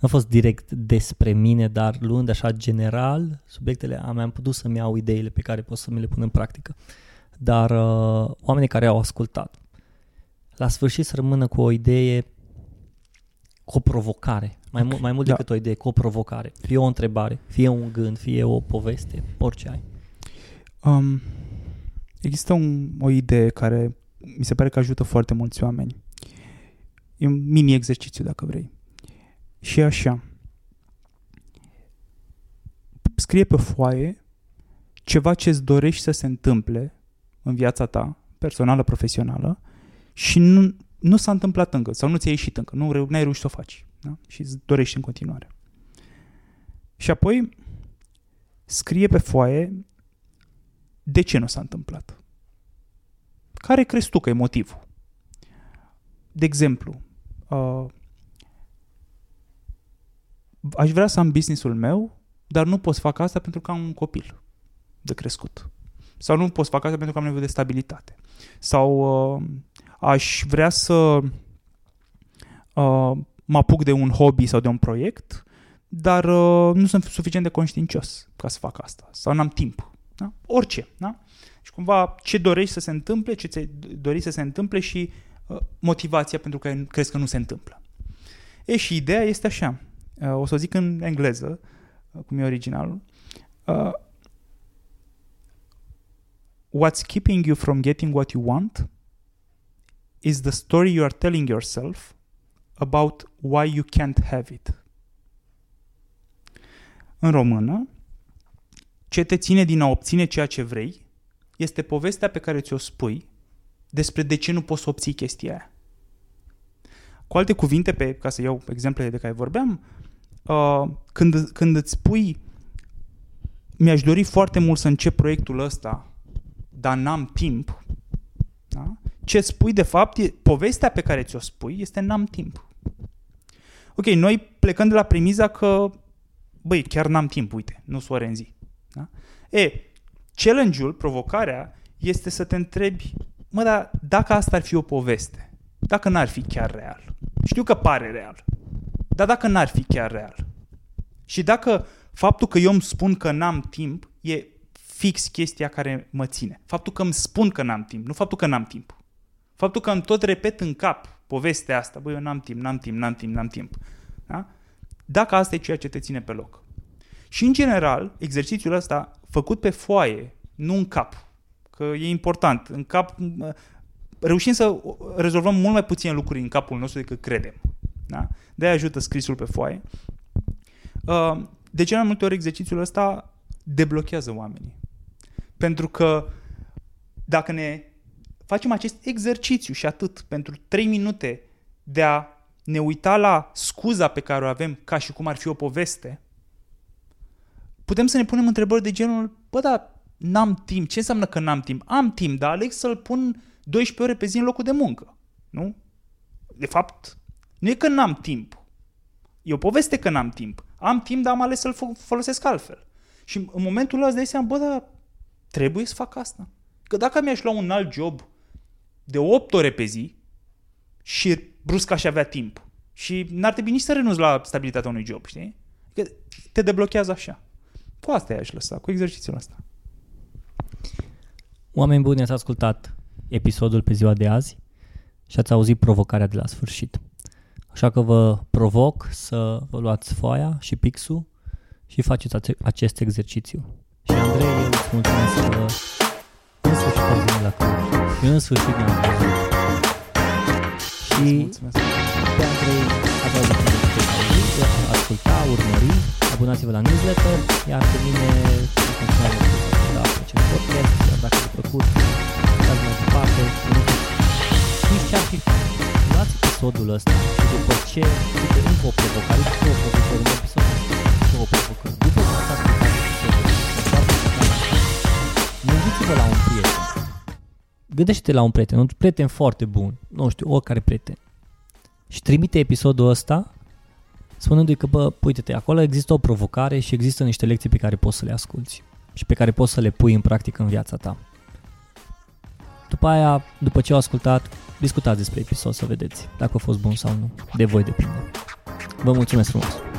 a fost direct despre mine, dar luând așa general subiectele, am putut să-mi iau ideile pe care pot să mi le pun în practică. Dar oamenii care au ascultat, la sfârșit să rămână cu o idee, cu o provocare, mai mult decât o idee, cu o provocare. Fie o întrebare, fie un gând, fie o poveste, orice ai. Există o idee care mi se pare că ajută foarte mulți oameni. E un mini-exercițiu, dacă vrei. Și așa, scrie pe foaie ceva ce-ți dorești să se întâmple în viața ta, personală, profesională, și nu s-a întâmplat încă sau nu ți-a ieșit încă, n-ai reușit să o faci, da? Și îți dorești în continuare. Și apoi scrie pe foaie de ce nu s-a întâmplat. Care crezi tu că e motivul? De exemplu, aș vrea să am business-ul meu, dar nu pot să fac asta pentru că am un copil de crescut. Sau nu pot să fac asta pentru că am nevoie de stabilitate. Sau aș vrea să mă apuc de un hobby sau de un proiect, dar nu sunt suficient de conștiincios ca să fac asta. Sau n-am timp. Da? Orice. Da? Și cumva ce dorești să se întâmple, ce ți-ai dorit să se întâmple și motivația pentru că crezi că nu se întâmplă. E, și ideea este așa. O să o zic în engleză, cum e originalul. What's keeping you from getting what you want is the story you are telling yourself about why you can't have it. În română, ce te ține din a obține ceea ce vrei este povestea pe care ți-o spui despre de ce nu poți să obții chestia aia. Cu alte cuvinte, ca să iau exemplele de care vorbeam, când îți spui mi-aș dori foarte mult să încep proiectul ăsta, dar n-am timp, da? Ce spui de fapt, povestea pe care ți-o spui este n-am timp. Ok, noi plecăm de la premiza că băi, chiar n-am timp, uite, nu s-o ore în zi. Da? Challenge-ul, provocarea, este să te întrebi dar dacă asta ar fi o poveste, dacă n-ar fi chiar real. Știu că pare real, dar dacă n-ar fi chiar real. Și dacă faptul că eu îmi spun că n-am timp e fix chestia care mă ține. Faptul că îmi spun că n-am timp, nu faptul că n-am timp. Faptul că îmi tot repet în cap povestea asta, băi, eu n-am timp. Da? Dacă asta e ceea ce te ține pe loc. Și în general, exercițiul ăsta făcut pe foaie, nu în cap, că e important, în cap... Reușim să rezolvăm mult mai puține lucruri în capul nostru decât credem. Da? De-aia ajută scrisul pe foaie. De cele mai multe ori exercițiul ăsta deblochează oamenii. Pentru că dacă ne facem acest exercițiu și atât pentru 3 minute de a ne uita la scuza pe care o avem ca și cum ar fi o poveste, putem să ne punem întrebări de genul dar n-am timp. Ce înseamnă că n-am timp? Am timp, dar aleg să-l pun 12 ore pe zi în locul de muncă, nu? De fapt, nu e că n-am timp. E o poveste că n-am timp. Am timp, dar am ales să-l folosesc altfel. Și în momentul ăla îți dai seama, dar trebuie să fac asta. Că dacă mi-aș lua un alt job de 8 ore pe zi și brusc aș avea timp și n-ar trebui nici să renunț la stabilitatea unui job, știi? Că te deblochează așa. Cu asta i-aș lăsa, cu exercițiul ăsta. Oameni buni, ați ascultat episodul pe ziua de azi și ați auzit provocarea de la sfârșit. Așa că vă provoc să vă luați foaia și pixul și faceți acest exercițiu. Și Andrei, eu îți mulțumesc că în sfârșit ați venit la Cluj. Și pe Andrei, aveau de asculta, urmări, abonați-vă la newsletter, iar pe mine în continuare la acest podcast, iar dacă v-a plăcut, dați mai departe, știți ce ar fi făcut. Luați episodul ăsta și după ce uite încă o provocare, și o provocare, un episod, și o provocare, după ce ați ascultat episodul ăsta, gândiți-vă la un prieten. Gândește-te la un prieten foarte bun, nu știu, oricare prieten. Și trimite episodul ăsta spunându-i că, bă, uite-te, acolo există o provocare și există niște lecții pe care poți să le asculți și pe care poți să le pui în practică în viața ta. După aia, după ce au ascultat, discutați despre episod să vedeți dacă a fost bun sau nu. De voi depinde. Vă mulțumesc frumos!